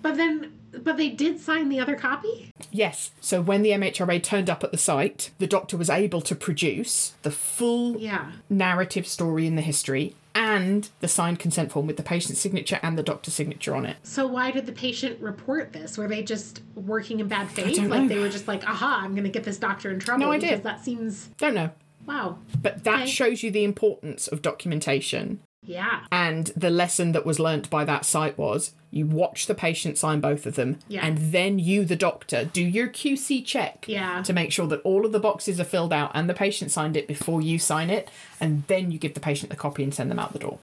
But they did sign the other copy? Yes. So when the MHRA turned up at the site, the doctor was able to produce the full narrative story in the history and the signed consent form with the patient's signature and the doctor's signature on it. So why did the patient report this? Were they just working in bad faith? Like they were just like, aha, I'm going to get this doctor in trouble. No idea. Because that seems... Don't know. Wow. But that shows you the importance of documentation. Yeah. And the lesson that was learnt by that site was you watch the patient sign both of them and then you, the doctor, do your QC check to make sure that all of the boxes are filled out and the patient signed it before you sign it, and then you give the patient the copy and send them out the door.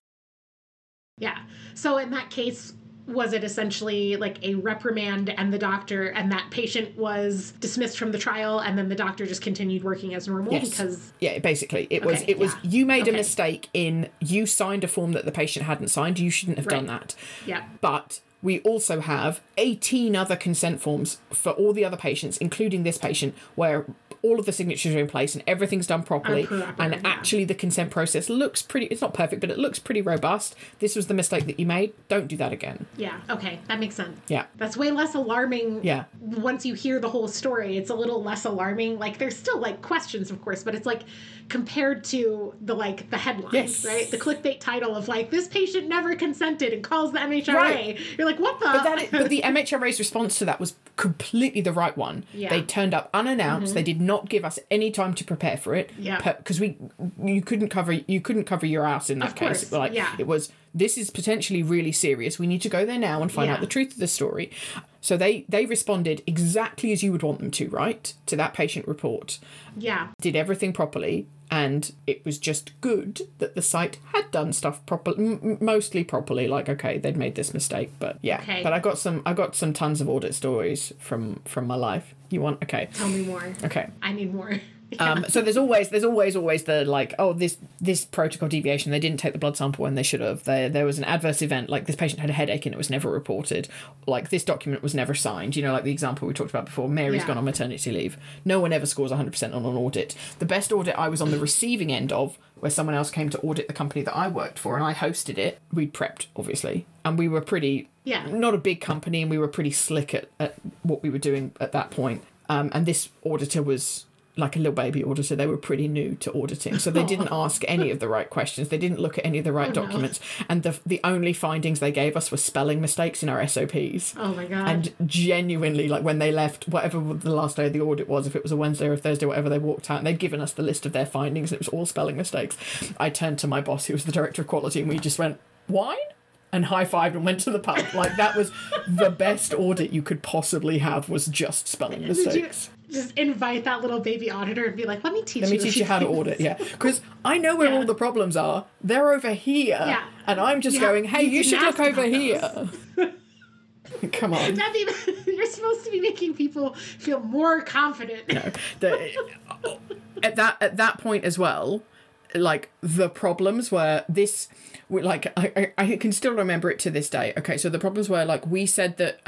Yeah. So in that case, was it essentially like a reprimand and the doctor and that patient was dismissed from the trial and then the doctor just continued working as normal? Yes. Because... Yeah, basically. It was you made a mistake in you signed a form that the patient hadn't signed. You shouldn't have done that. Yeah. But we also have 18 other consent forms for all the other patients, including this patient, where all of the signatures are in place and everything's done properly. And actually the consent process looks pretty, it's not perfect, but it looks pretty robust. This was the mistake that you made. Don't do that again. Yeah. Okay. That makes sense. Yeah. That's way less alarming. Yeah. Once you hear the whole story, it's a little less alarming. Like there's still like questions, of course, but it's like compared to the like the headlines, right? The clickbait title of like, this patient never consented and calls the MHRA. Right. You're like, what the? But the MHRA's response to that was completely the right one. Yeah. They turned up unannounced. They did not give us any time to prepare for it. Yeah. Because you couldn't cover your ass in that case. Like it was, this is potentially really serious. We need to go there now and find out the truth of the story. So they responded exactly as you would want them to, right? To that patient report. Yeah. Did everything properly. And it was just good that the site had done stuff properly, mostly properly. Like, okay, they'd made this mistake, but Okay. But I got some tons of audit stories from my life. You want? Okay. Tell me more. Okay. I need more. Yeah. So there's always the like, oh, this protocol deviation, they didn't take the blood sample when they should have. There was an adverse event, like this patient had a headache and it was never reported. Like this document was never signed. You know, like the example we talked about before, Mary's gone on maternity leave. No one ever scores 100% on an audit. The best audit I was on the receiving end of, where someone else came to audit the company that I worked for and I hosted it. We'd prepped, obviously. And we were pretty, not a big company, and we were pretty slick at what we were doing at that point. And this auditor was like a little baby auditor. They were pretty new to auditing. So they didn't ask any of the right questions. They didn't look at any of the right documents. No. And the only findings they gave us were spelling mistakes in our SOPs. Oh, my God. And genuinely, like when they left, whatever the last day of the audit was, if it was a Wednesday or a Thursday, whatever, they walked out and they'd given us the list of their findings. It was all spelling mistakes. I turned to my boss, who was the director of quality, and we just went, wine? And high-fived and went to the pub. Like, that was the best audit you could possibly have, was just spelling mistakes. Just invite that little baby auditor and be like, let me teach you how to audit. Yeah, because I know where all the problems are. They're over here. Yeah. And I'm just going, hey, you should look over here. Come on. Debbie, you're supposed to be making people feel more confident. No. At that point as well, like, the problems were this... Like, I can still remember it to this day. Okay, so the problems were, like, we said that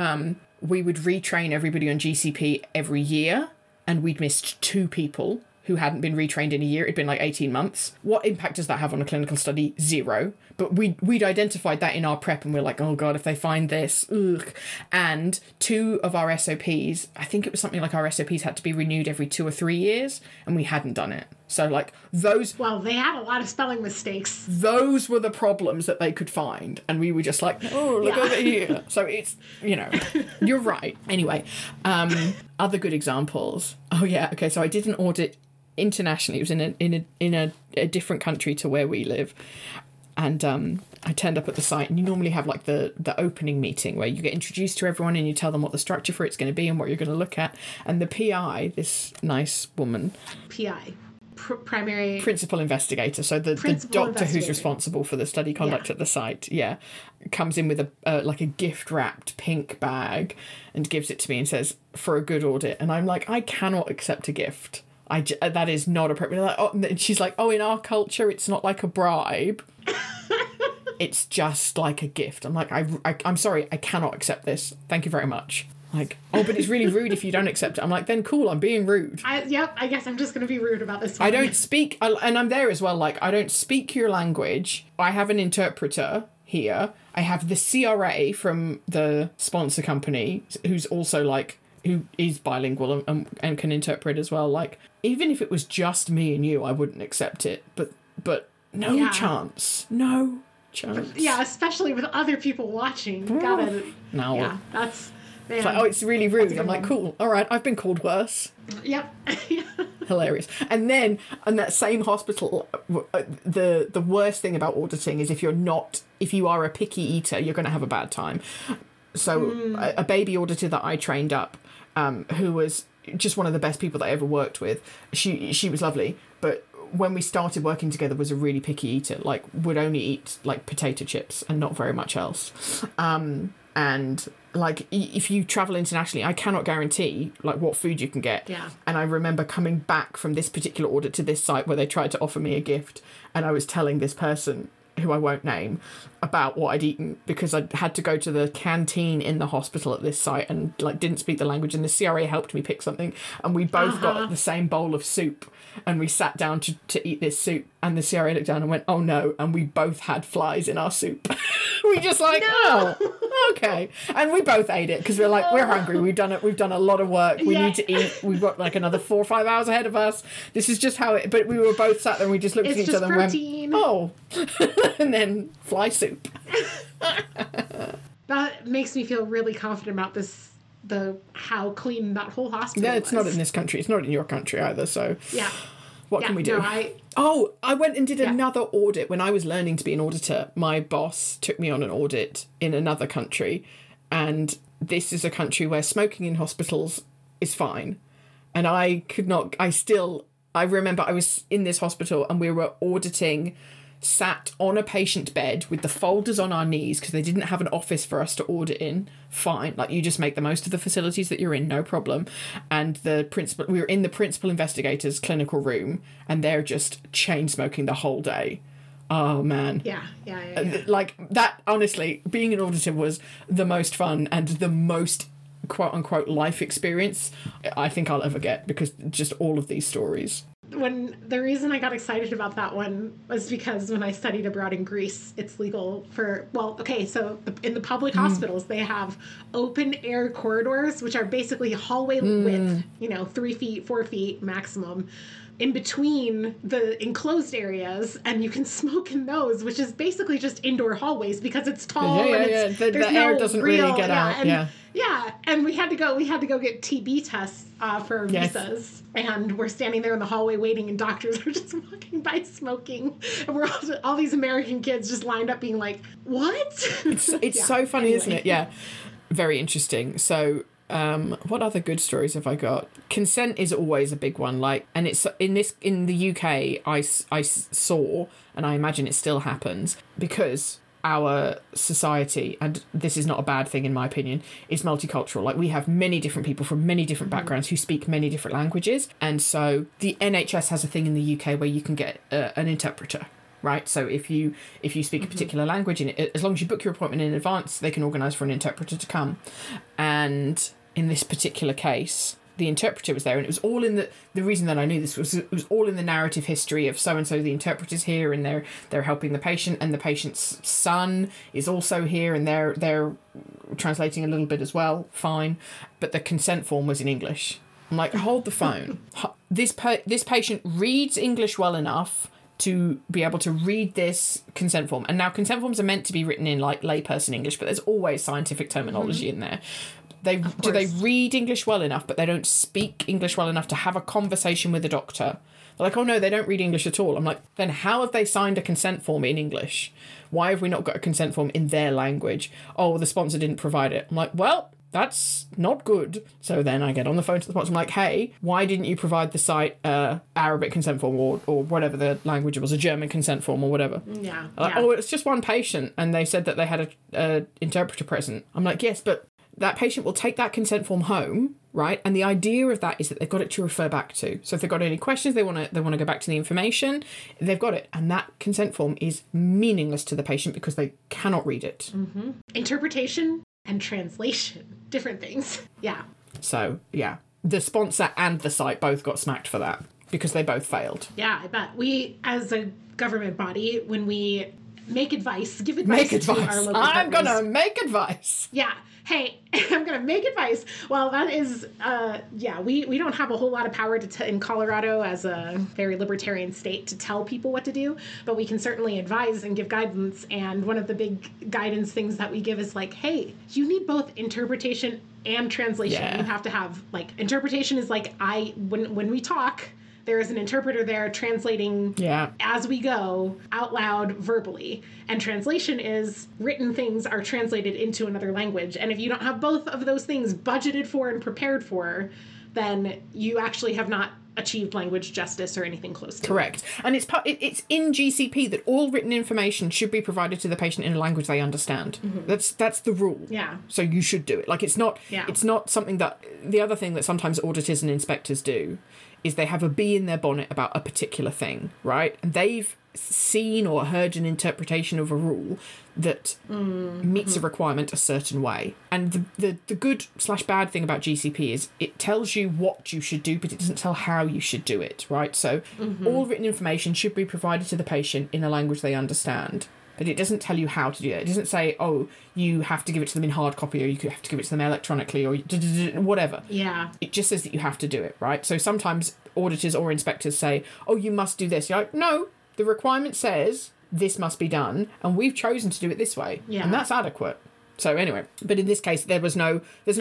we would retrain everybody on GCP every year, and we'd missed 2 people who hadn't been retrained in a year. It'd been like 18 months. What impact does that have on a clinical study? 0. But we'd identified that in our prep, and we're like, oh, God, if they find this, ugh. And 2 of our SOPs, I think it was something like our SOPs had to be renewed every 2 or 3 years, and we hadn't done it. So, like, those... Well, they had a lot of spelling mistakes. Those were the problems that they could find. And we were just like, oh, look over here. So it's, you know, you're right. Anyway, other good examples. Oh, yeah, okay, so I did an audit internationally. It was in a different country to where we live. And I turned up at the site, and you normally have, like, the opening meeting where you get introduced to everyone and you tell them what the structure for it's going to be and what you're going to look at. And the PI, this nice woman... PI. Primary principal investigator, so the doctor who's responsible for the study conduct at the site, comes in with a like a gift wrapped pink bag and gives it to me and says, for a good audit. And I'm like, I cannot accept a gift. That is not appropriate. Like, oh, and she's like, oh, in our culture it's not like a bribe. It's just like a gift. I'm like, I'm sorry, I cannot accept this, thank you very much. Like, oh, but it's really rude if you don't accept it. I'm like, then cool, I'm being rude. I guess I'm just going to be rude about this one. I don't speak, and I'm there as well, like, I don't speak your language. I have an interpreter here. I have the CRA from the sponsor company, who's also, like, who is bilingual and can interpret as well. Like, even if it was just me and you, I wouldn't accept it. But no chance. No chance. Yeah, especially with other people watching. Oh. Gotta... No. Yeah, that's... It's like, oh, it's really rude. I'm like, cool, all right, I've been called worse. Yep. Hilarious. And then in that same hospital, the worst thing about auditing is if you are a picky eater, you're going to have a bad time. So a baby auditor that I trained up, who was just one of the best people that I ever worked with, she was lovely, but when we started working together was a really picky eater, like would only eat like potato chips and not very much else. And like, if you travel internationally, I cannot guarantee like what food you can get. Yeah. And I remember coming back from this particular audit to this site where they tried to offer me a gift, and I was telling this person, who I won't name, about what I'd eaten, because I had to go to the canteen in the hospital at this site and like didn't speak the language, and the CRA helped me pick something, and we both got the same bowl of soup, and we sat down to eat this soup, and the CRA looked down and went, oh no, and we both had flies in our soup. We just like, no. Oh, okay. And we both ate it because we're like, we're hungry, we've done a lot of work, we need to eat, we've got like another 4 or 5 hours ahead of us, this is just how it, but we were both sat there and we just looked at each other protein. And went, oh. And then fly soup. That makes me feel really confident about this, how clean that whole hospital was. No, it's not in this country, it's not in your country either, so yeah. What can we do? No, I went and did another audit when I was learning to be an auditor. My boss took me on an audit in another country, and this is a country where smoking in hospitals is fine. And I remember I was in this hospital and we were auditing sat on a patient bed with the folders on our knees because they didn't have an office for us to order in, fine. Like, you just make the most of the facilities that you're in, no problem. And the principal, we were in the principal investigator's clinical room, and they're just chain smoking the whole day. Oh, man. Yeah. Like, that, honestly, being an auditor was the most fun and the most quote-unquote life experience I think I'll ever get, because just all of these stories. When the reason I got excited about that one was because when I studied abroad in Greece, it's legal for, well, okay, so in the public hospitals, they have open air corridors, which are basically hallway width, 3 feet, 4 feet maximum, in between the enclosed areas, and you can smoke in those, which is basically just indoor hallways because it's tall and it's, the no air doesn't really get out. Yeah, and we had to go get TB tests for visas, and we're standing there in the hallway waiting, and doctors are just walking by smoking, and we're all these American kids just lined up being like, what? It's so funny, isn't it? Yeah, very interesting. So what other good stories have I got? Consent is always a big one, like, and it's in the UK, I saw, and I imagine it still happens, because our society, and this is not a bad thing in my opinion, is multicultural. Like, we have many different people from many different backgrounds who speak many different languages, and so the NHS has a thing in the UK where you can get an interpreter, right? So if you speak a particular language, and as long as you book your appointment in advance, they can organise for an interpreter to come. And in this particular case, the interpreter was there, and it was all in the reason that I knew this was, it was all in the narrative history of so-and-so, the interpreter's here, and they're helping the patient, and the patient's son is also here, and they're translating a little bit as well, fine. But the consent form was in English. I'm like, hold the phone. This patient reads English well enough to be able to read this consent form. And now consent forms are meant to be written in like layperson English, but there's always scientific terminology in there. Do they read English well enough, but they don't speak English well enough to have a conversation with a doctor? They're like, oh no, they don't read English at all. I'm like, then how have they signed a consent form in English? Why have we not got a consent form in their language? Oh, the sponsor didn't provide it. I'm like, well, that's not good. So then I get on the phone to the sponsor. I'm like, hey, why didn't you provide the site Arabic consent form or whatever the language it was, a German consent form or whatever? Yeah. Like, oh, it's just one patient, and they said that they had an interpreter present. I'm like, yes, but that patient will take that consent form home, right? And the idea of that is that they've got it to refer back to. So if they've got any questions, they want to go back to the information, they've got it. And that consent form is meaningless to the patient because they cannot read it. Mm-hmm. Interpretation and translation, different things. Yeah. So, yeah, the sponsor and the site both got smacked for that because they both failed. Yeah, I bet. We, as a government body, when we give advice to our local partners. I'm going to make advice. Yeah. Hey, I'm going to make advice. Well, that is, we don't have a whole lot of power in Colorado as a very libertarian state to tell people what to do, but we can certainly advise and give guidance. And one of the big guidance things that we give is like, hey, you need both interpretation and translation. Yeah. You have to have, like, interpretation is like, when we talk, there is an interpreter there translating as we go out loud verbally. And translation is written things are translated into another language. And if you don't have both of those things budgeted for and prepared for, then you actually have not achieved language justice or anything close to correct. It. And it's in GCP that all written information should be provided to the patient in a language they understand. Mm-hmm. That's the rule. Yeah. So you should do it. Like, it's not something that, the other thing that sometimes auditors and inspectors do is they have a bee in their bonnet about a particular thing, right? And they've seen or heard an interpretation of a rule that meets a requirement a certain way. And the good/bad thing about GCP is it tells you what you should do, but it doesn't tell how you should do it, right? So all written information should be provided to the patient in a language they understand. But it doesn't tell you how to do it. It doesn't say, oh, you have to give it to them in hard copy, or you have to give it to them electronically, or whatever. Yeah. It just says that you have to do it, right? So sometimes auditors or inspectors say, oh, you must do this. You're like, no, the requirement says this must be done, and we've chosen to do it this way. Yeah. And that's adequate. So anyway, but in this case, there's no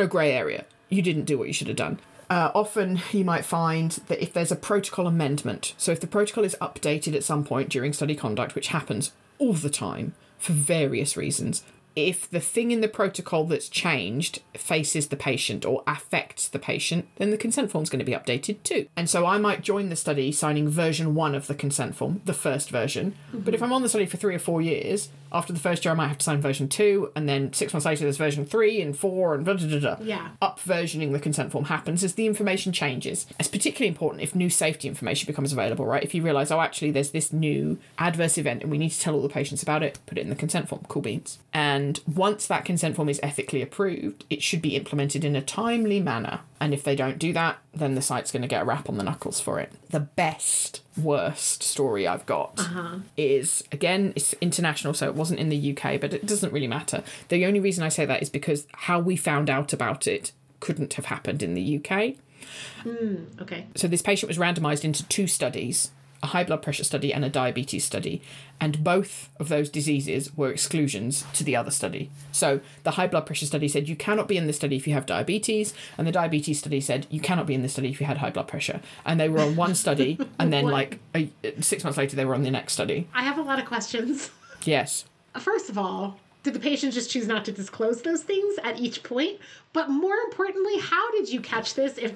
grey area. You didn't do what you should have done. Often you might find that if there's a protocol amendment, so if the protocol is updated at some point during study conduct, which happens all the time for various reasons, if the thing in the protocol that's changed faces the patient or affects the patient, then the consent form's going to be updated too. And so I might join the study signing version 1 of the consent form, the first version. Mm-hmm. But if I'm on the study for 3 or 4 years, after the first year I might have to sign version 2, and then 6 months later there's version 3 and 4 and blah, blah, blah, blah. Yeah. Up versioning the consent form happens as the information changes. It's particularly important if new safety information becomes available, right? If you realise, oh, actually there's this new adverse event and we need to tell all the patients about it, put it in the consent form. Cool beans. And once that consent form is ethically approved, it should be implemented in a timely manner. And if they don't do that, then the site's going to get a rap on the knuckles for it. The best, worst story I've got is, again, it's international, so it wasn't in the UK, but it doesn't really matter. The only reason I say that is because how we found out about it couldn't have happened in the UK. Okay. So this patient was randomised into 2 studies, a high blood pressure study and a diabetes study. And both of those diseases were exclusions to the other study. So the high blood pressure study said you cannot be in this study if you have diabetes. And the diabetes study said you cannot be in this study if you had high blood pressure. And they were on one study and then like 6 months later they were on the next study. I have a lot of questions. Yes. First of all, did the patient just choose not to disclose those things at each point? But more importantly, how did you catch this if...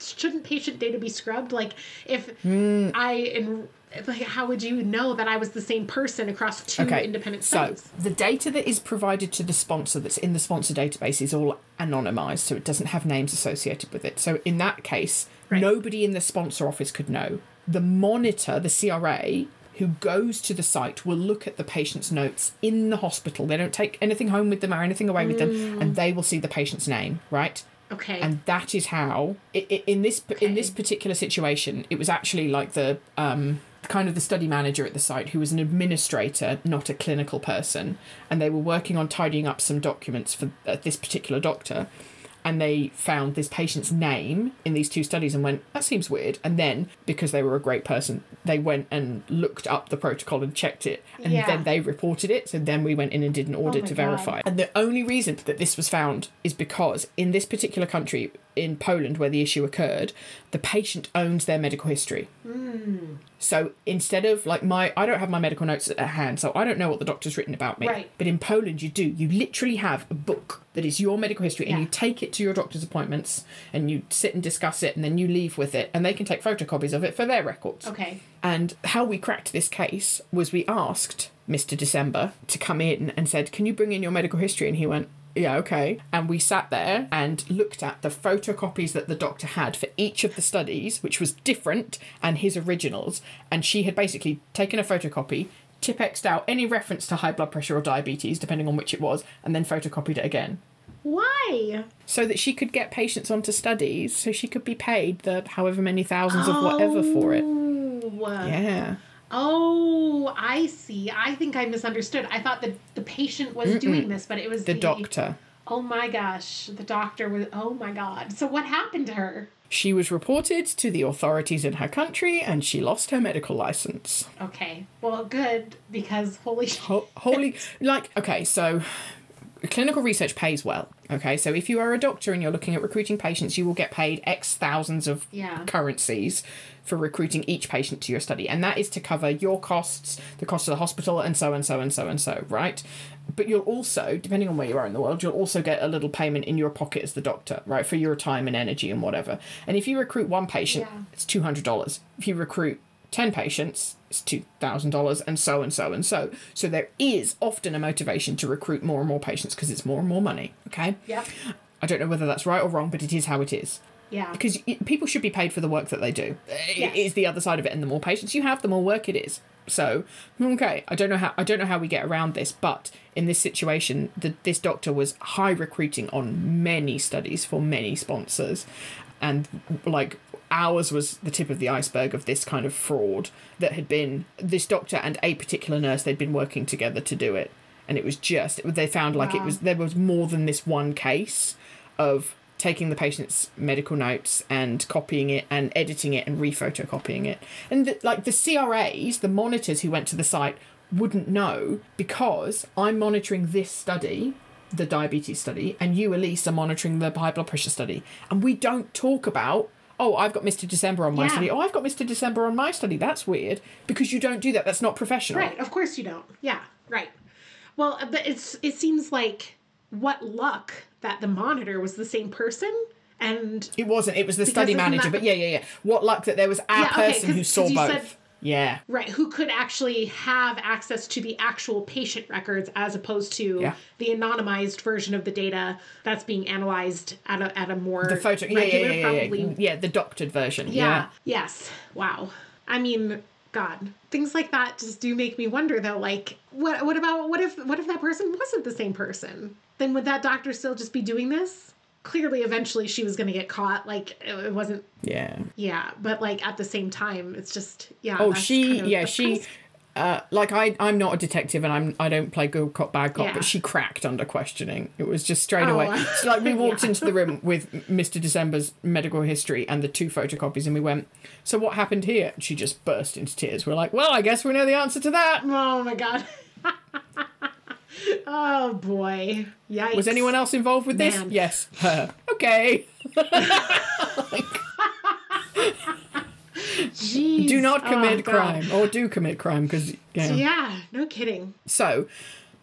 Shouldn't patient data be scrubbed? Like, if how would you know that I was the same person across 2 independent studies? So the data that is provided to the sponsor, that's in the sponsor database, is all anonymized, so it doesn't have names associated with it. So in that case, nobody in the sponsor office could know. The monitor, the CRA, who goes to the site will look at the patient's notes in the hospital. They don't take anything home with them or anything away with them, and they will see the patient's name, right? Okay. And that is how, in this particular situation, it was actually like the kind of the study manager at the site who was an administrator, not a clinical person. And they were working on tidying up some documents for this particular doctor. And they found this patient's name in these 2 studies and went, that seems weird. And then, because they were a great person, they went and looked up the protocol and checked it. And then they reported it. So then we went in and did an audit to verify. And the only reason that this was found is because in this particular country, in Poland, where the issue occurred, the patient owns their medical history. So instead of like I don't have my medical notes at hand, so I don't know what the doctor's written about me. Right. But in Poland, you do. You literally have a book that is your medical history, and you take it to your doctor's appointments, and you sit and discuss it, and then you leave with it, and they can take photocopies of it for their records. Okay. And how we cracked this case was we asked Mr. December to come in and said, can you bring in your medical history? And he went, yeah, okay. And we sat there and looked at the photocopies that the doctor had for each of the studies, which was different, and his originals. And she had basically taken a photocopy, Tipexed out any reference to high blood pressure or diabetes, depending on which it was, and then photocopied it again. Why? So that she could get patients onto studies, so she could be paid the however many thousands of whatever for it. Yeah. Oh, I see. I think I misunderstood. I thought that the patient was doing this, but it was the doctor. Oh my gosh. The doctor was, oh my God. So what happened to her? She was reported to the authorities in her country and she lost her medical license. Okay. Well, good, because holy shit. Holy, like, okay, so clinical research pays well. Okay, so if you are a doctor and you're looking at recruiting patients, you will get paid X thousands of currencies for recruiting each patient to your study. And that is to cover your costs, the cost of the hospital, and so and so and so and so, right? But you'll also, depending on where you are in the world, you'll also get a little payment in your pocket as the doctor, right, for your time and energy and whatever. And if you recruit 1 patient, it's $200. If you recruit 10 patients, it's $2,000, and so and so and so. So there is often a motivation to recruit more and more patients because it's more and more money, okay? Yeah. I don't know whether that's right or wrong, but it is how it is. Yeah. Because people should be paid for the work that they do. It is the other side of it, and the more patients you have, the more work it is. So, okay, I don't know how we get around this, but in this situation, this doctor was high recruiting on many studies for many sponsors, and like ours was the tip of the iceberg of this kind of fraud that had been this doctor and a particular nurse. They'd been working together to do it, and it was just they found like there was more than this one case of taking the patient's medical notes and copying it and editing it and re-photocopying it. And the CRAs, the monitors who went to the site, wouldn't know, because I'm monitoring this study, the diabetes study, and you, Elyse, are monitoring the high blood pressure study. And we don't talk about, oh, I've got Mr. December on my study. Oh, I've got Mr. December on my study. That's weird, because you don't do that. That's not professional. Right, of course you don't. Yeah, right. Well, but it seems like what luck that the monitor was the same person. And it wasn't. It was the study manager. But yeah. What luck that there was our person who saw both. Yeah. Right. Who could actually have access to the actual patient records as opposed to the anonymized version of the data that's being analyzed at a more the photo. Yeah, the doctored version. Yeah. Yes. Wow. I mean, God, things like that just do make me wonder though. Like, what if that person wasn't the same person? Then would that doctor still just be doing this? Clearly, eventually she was going to get caught. Like, it wasn't. Yeah. Yeah. But like at the same time, it's just, yeah. Oh, I'm not a detective and I don't play good cop, bad cop, but she cracked under questioning. It was just straight away. It's like we walked into the room with Mr. December's medical history and the 2 photocopies and we went, so what happened here? And she just burst into tears. We're like, well, I guess we know the answer to that. Oh my God. Oh boy! Yikes! Was anyone else involved with this? Man. Yes. Her. Okay. Jeez. Do not commit crime, or do commit crime because no kidding. So,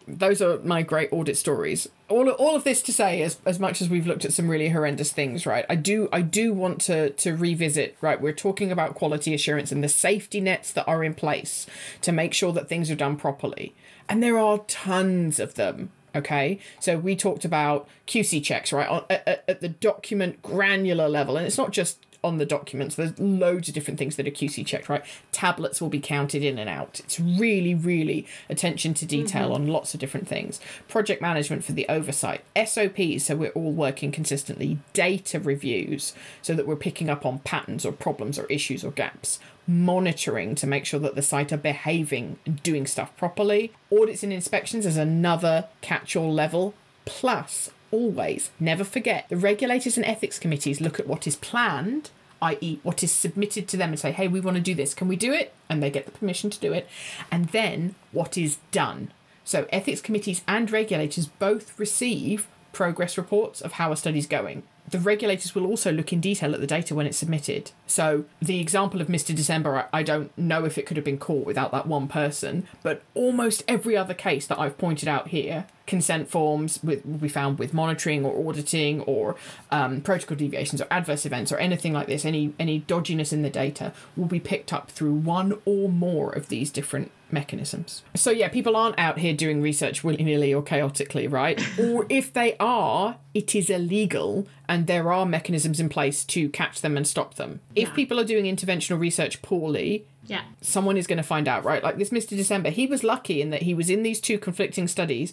those are my great audit stories. All of this to say, as much as we've looked at some really horrendous things, right? I do want to revisit, right? We're talking about quality assurance and the safety nets that are in place to make sure that things are done properly. And there are tons of them, okay? So we talked about QC checks, right? At the document granular level. And it's not just on the documents. There's loads of different things that are QC checked, right? Tablets will be counted in and out. It's really, really attention to detail on lots of different things. Project management for the oversight. SOPs, so we're all working consistently. Data reviews, so that we're picking up on patterns or problems or issues or gaps. Monitoring to make sure that the site are behaving and doing stuff properly. Audits and inspections is another catch-all level. Plus, always, never forget, the regulators and ethics committees look at what is planned, i.e. what is submitted to them and say, hey, we want to do this. Can we do it? And they get the permission to do it. And then what is done. So ethics committees and regulators both receive progress reports of how a study's going. The regulators will also look in detail at the data when it's submitted. So the example of Mr. December, I don't know if it could have been caught without that one person, but almost every other case that I've pointed out here, consent forms will be found with monitoring or auditing or protocol deviations or adverse events or anything like this, any dodginess in the data will be picked up through one or more of these different mechanisms. So yeah, people aren't out here doing research willy-nilly or chaotically, right? Or if they are, it is illegal and there are mechanisms in place to catch them and stop them. Yeah. If people are doing interventional research poorly, someone is going to find out, right? Like this Mr. December, he was lucky in that he was in these 2 conflicting studies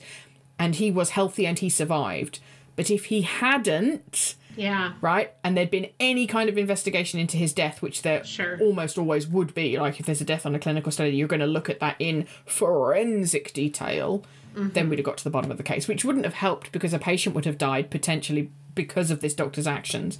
and he was healthy and he survived. But if he hadn't, right, and there'd been any kind of investigation into his death, which there almost always would be, like if there's a death on a clinical study, you're going to look at that in forensic detail, then we'd have got to the bottom of the case, which wouldn't have helped because a patient would have died potentially because of this doctor's actions.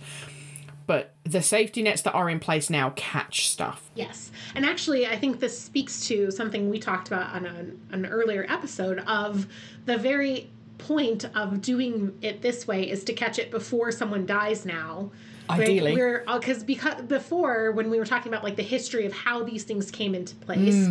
But the safety nets that are in place now catch stuff. Yes. And actually, I think this speaks to something we talked about on an earlier episode of the very point of doing it this way is to catch it before someone dies now. Ideally. Right? Because before, when we were talking about like the history of how these things came into place,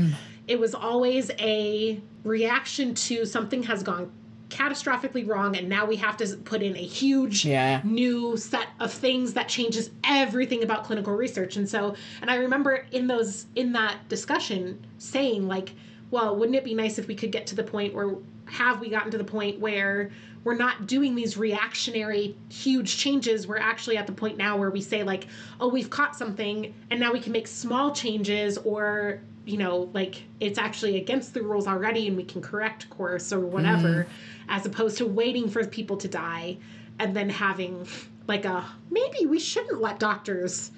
it was always a reaction to something has gone catastrophically wrong and now we have to put in a huge new set of things that changes everything about clinical research. And so, and I remember in that discussion saying like, well, wouldn't it be nice if we could get to the point where have we gotten to the point where we're not doing these reactionary huge changes? We're actually at the point now where we say like, oh, we've caught something and now we can make small changes or, you know, like it's actually against the rules already and we can correct course or whatever. As opposed to waiting for people to die and then having like maybe we shouldn't let doctors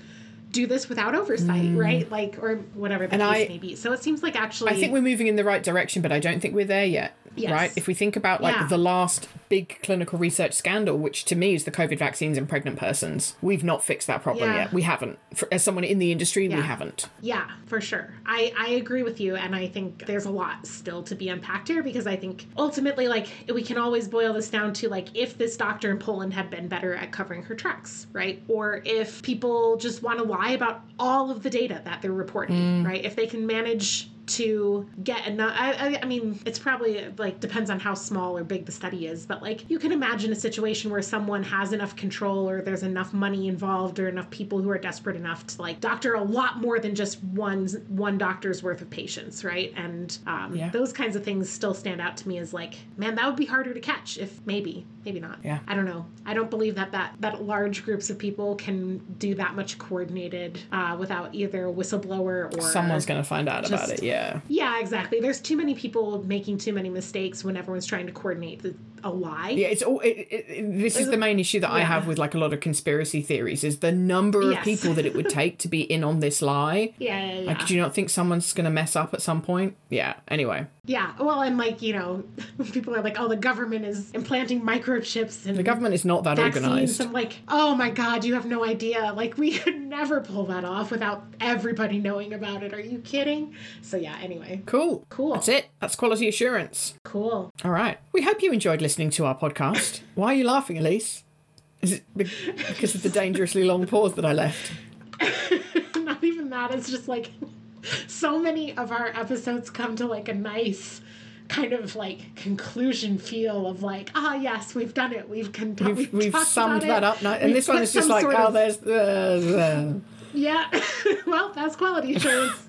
do this without oversight, right? Like, or whatever the case may be. So it seems like actually I think we're moving in the right direction, but I don't think we're there yet, right? If we think about like the last big clinical research scandal, which to me is the COVID vaccines and pregnant persons, we've not fixed that problem yet. We haven't. As someone in the industry, we haven't. Yeah, for sure. I agree with you. And I think there's a lot still to be unpacked here because I think ultimately, like, we can always boil this down to like, if this doctor in Poland had been better at covering her tracks, right? Or if people just want to lie about all of the data that they're reporting, right? If they can manage to get enough. I mean, it's probably like depends on how small or big the study is, but like you can imagine a situation where someone has enough control or there's enough money involved or enough people who are desperate enough to like doctor a lot more than just one doctor's worth of patients, right? And those kinds of things still stand out to me as like, man, that would be harder to catch if maybe not. Yeah. I don't know. I don't believe that large groups of people can do that much coordinated without either a whistleblower or someone's going to find out about it. Yeah. Yeah, exactly. There's too many people making too many mistakes when everyone's trying to coordinate a lie. Yeah, it's all. This is the main issue that I have with like a lot of conspiracy theories is the number of people that it would take to be in on this lie. Yeah. Like, do you not think someone's going to mess up at some point? Yeah. Anyway. Yeah. Well, and like, you know, people are like, oh, the government is implanting microchips and the government is not that organized. I'm like, oh my God, you have no idea. Like, we could never pull that off without everybody knowing about it. Are you kidding? So yeah, anyway. Cool. That's it. That's quality assurance. Cool. All right. We hope you enjoyed listening to our podcast. Why are you laughing, Elise? Is it because of the dangerously long pause that I left? Not even that. It's just like so many of our episodes come to like a nice kind of like conclusion feel of like, yes, we've done it. We've summed that up. And this one is just like, there's the... Yeah. Well, that's quality assurance.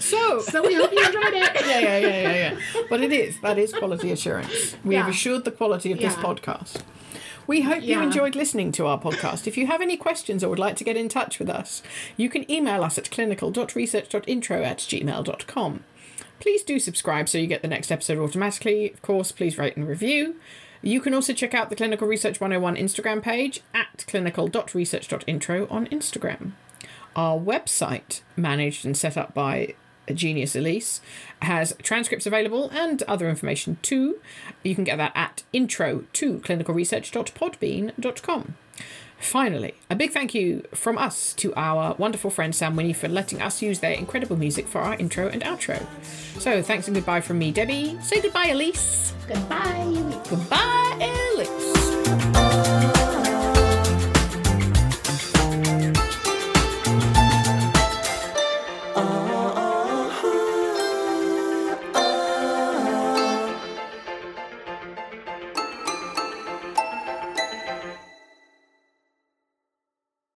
So we hope you enjoyed it. Yeah. But that is quality assurance. We have assured the quality of this podcast. We hope you enjoyed listening to our podcast. If you have any questions or would like to get in touch with us, you can email us at clinical.research.intro@gmail.com. Please do subscribe so you get the next episode automatically. Of course, please rate and review. You can also check out the Clinical Research 101 Instagram page at clinical.research.intro on Instagram. Our website, managed and set up by genius Elyse, has transcripts available and other information too. You can get that at intro2clinicalresearch.podbean.com. Finally, a big thank you from us to our wonderful friend Sam Winnie for letting us use their incredible music for our intro and outro. So thanks and goodbye from me, Debbie. Say goodbye, Elise. Goodbye, Elise.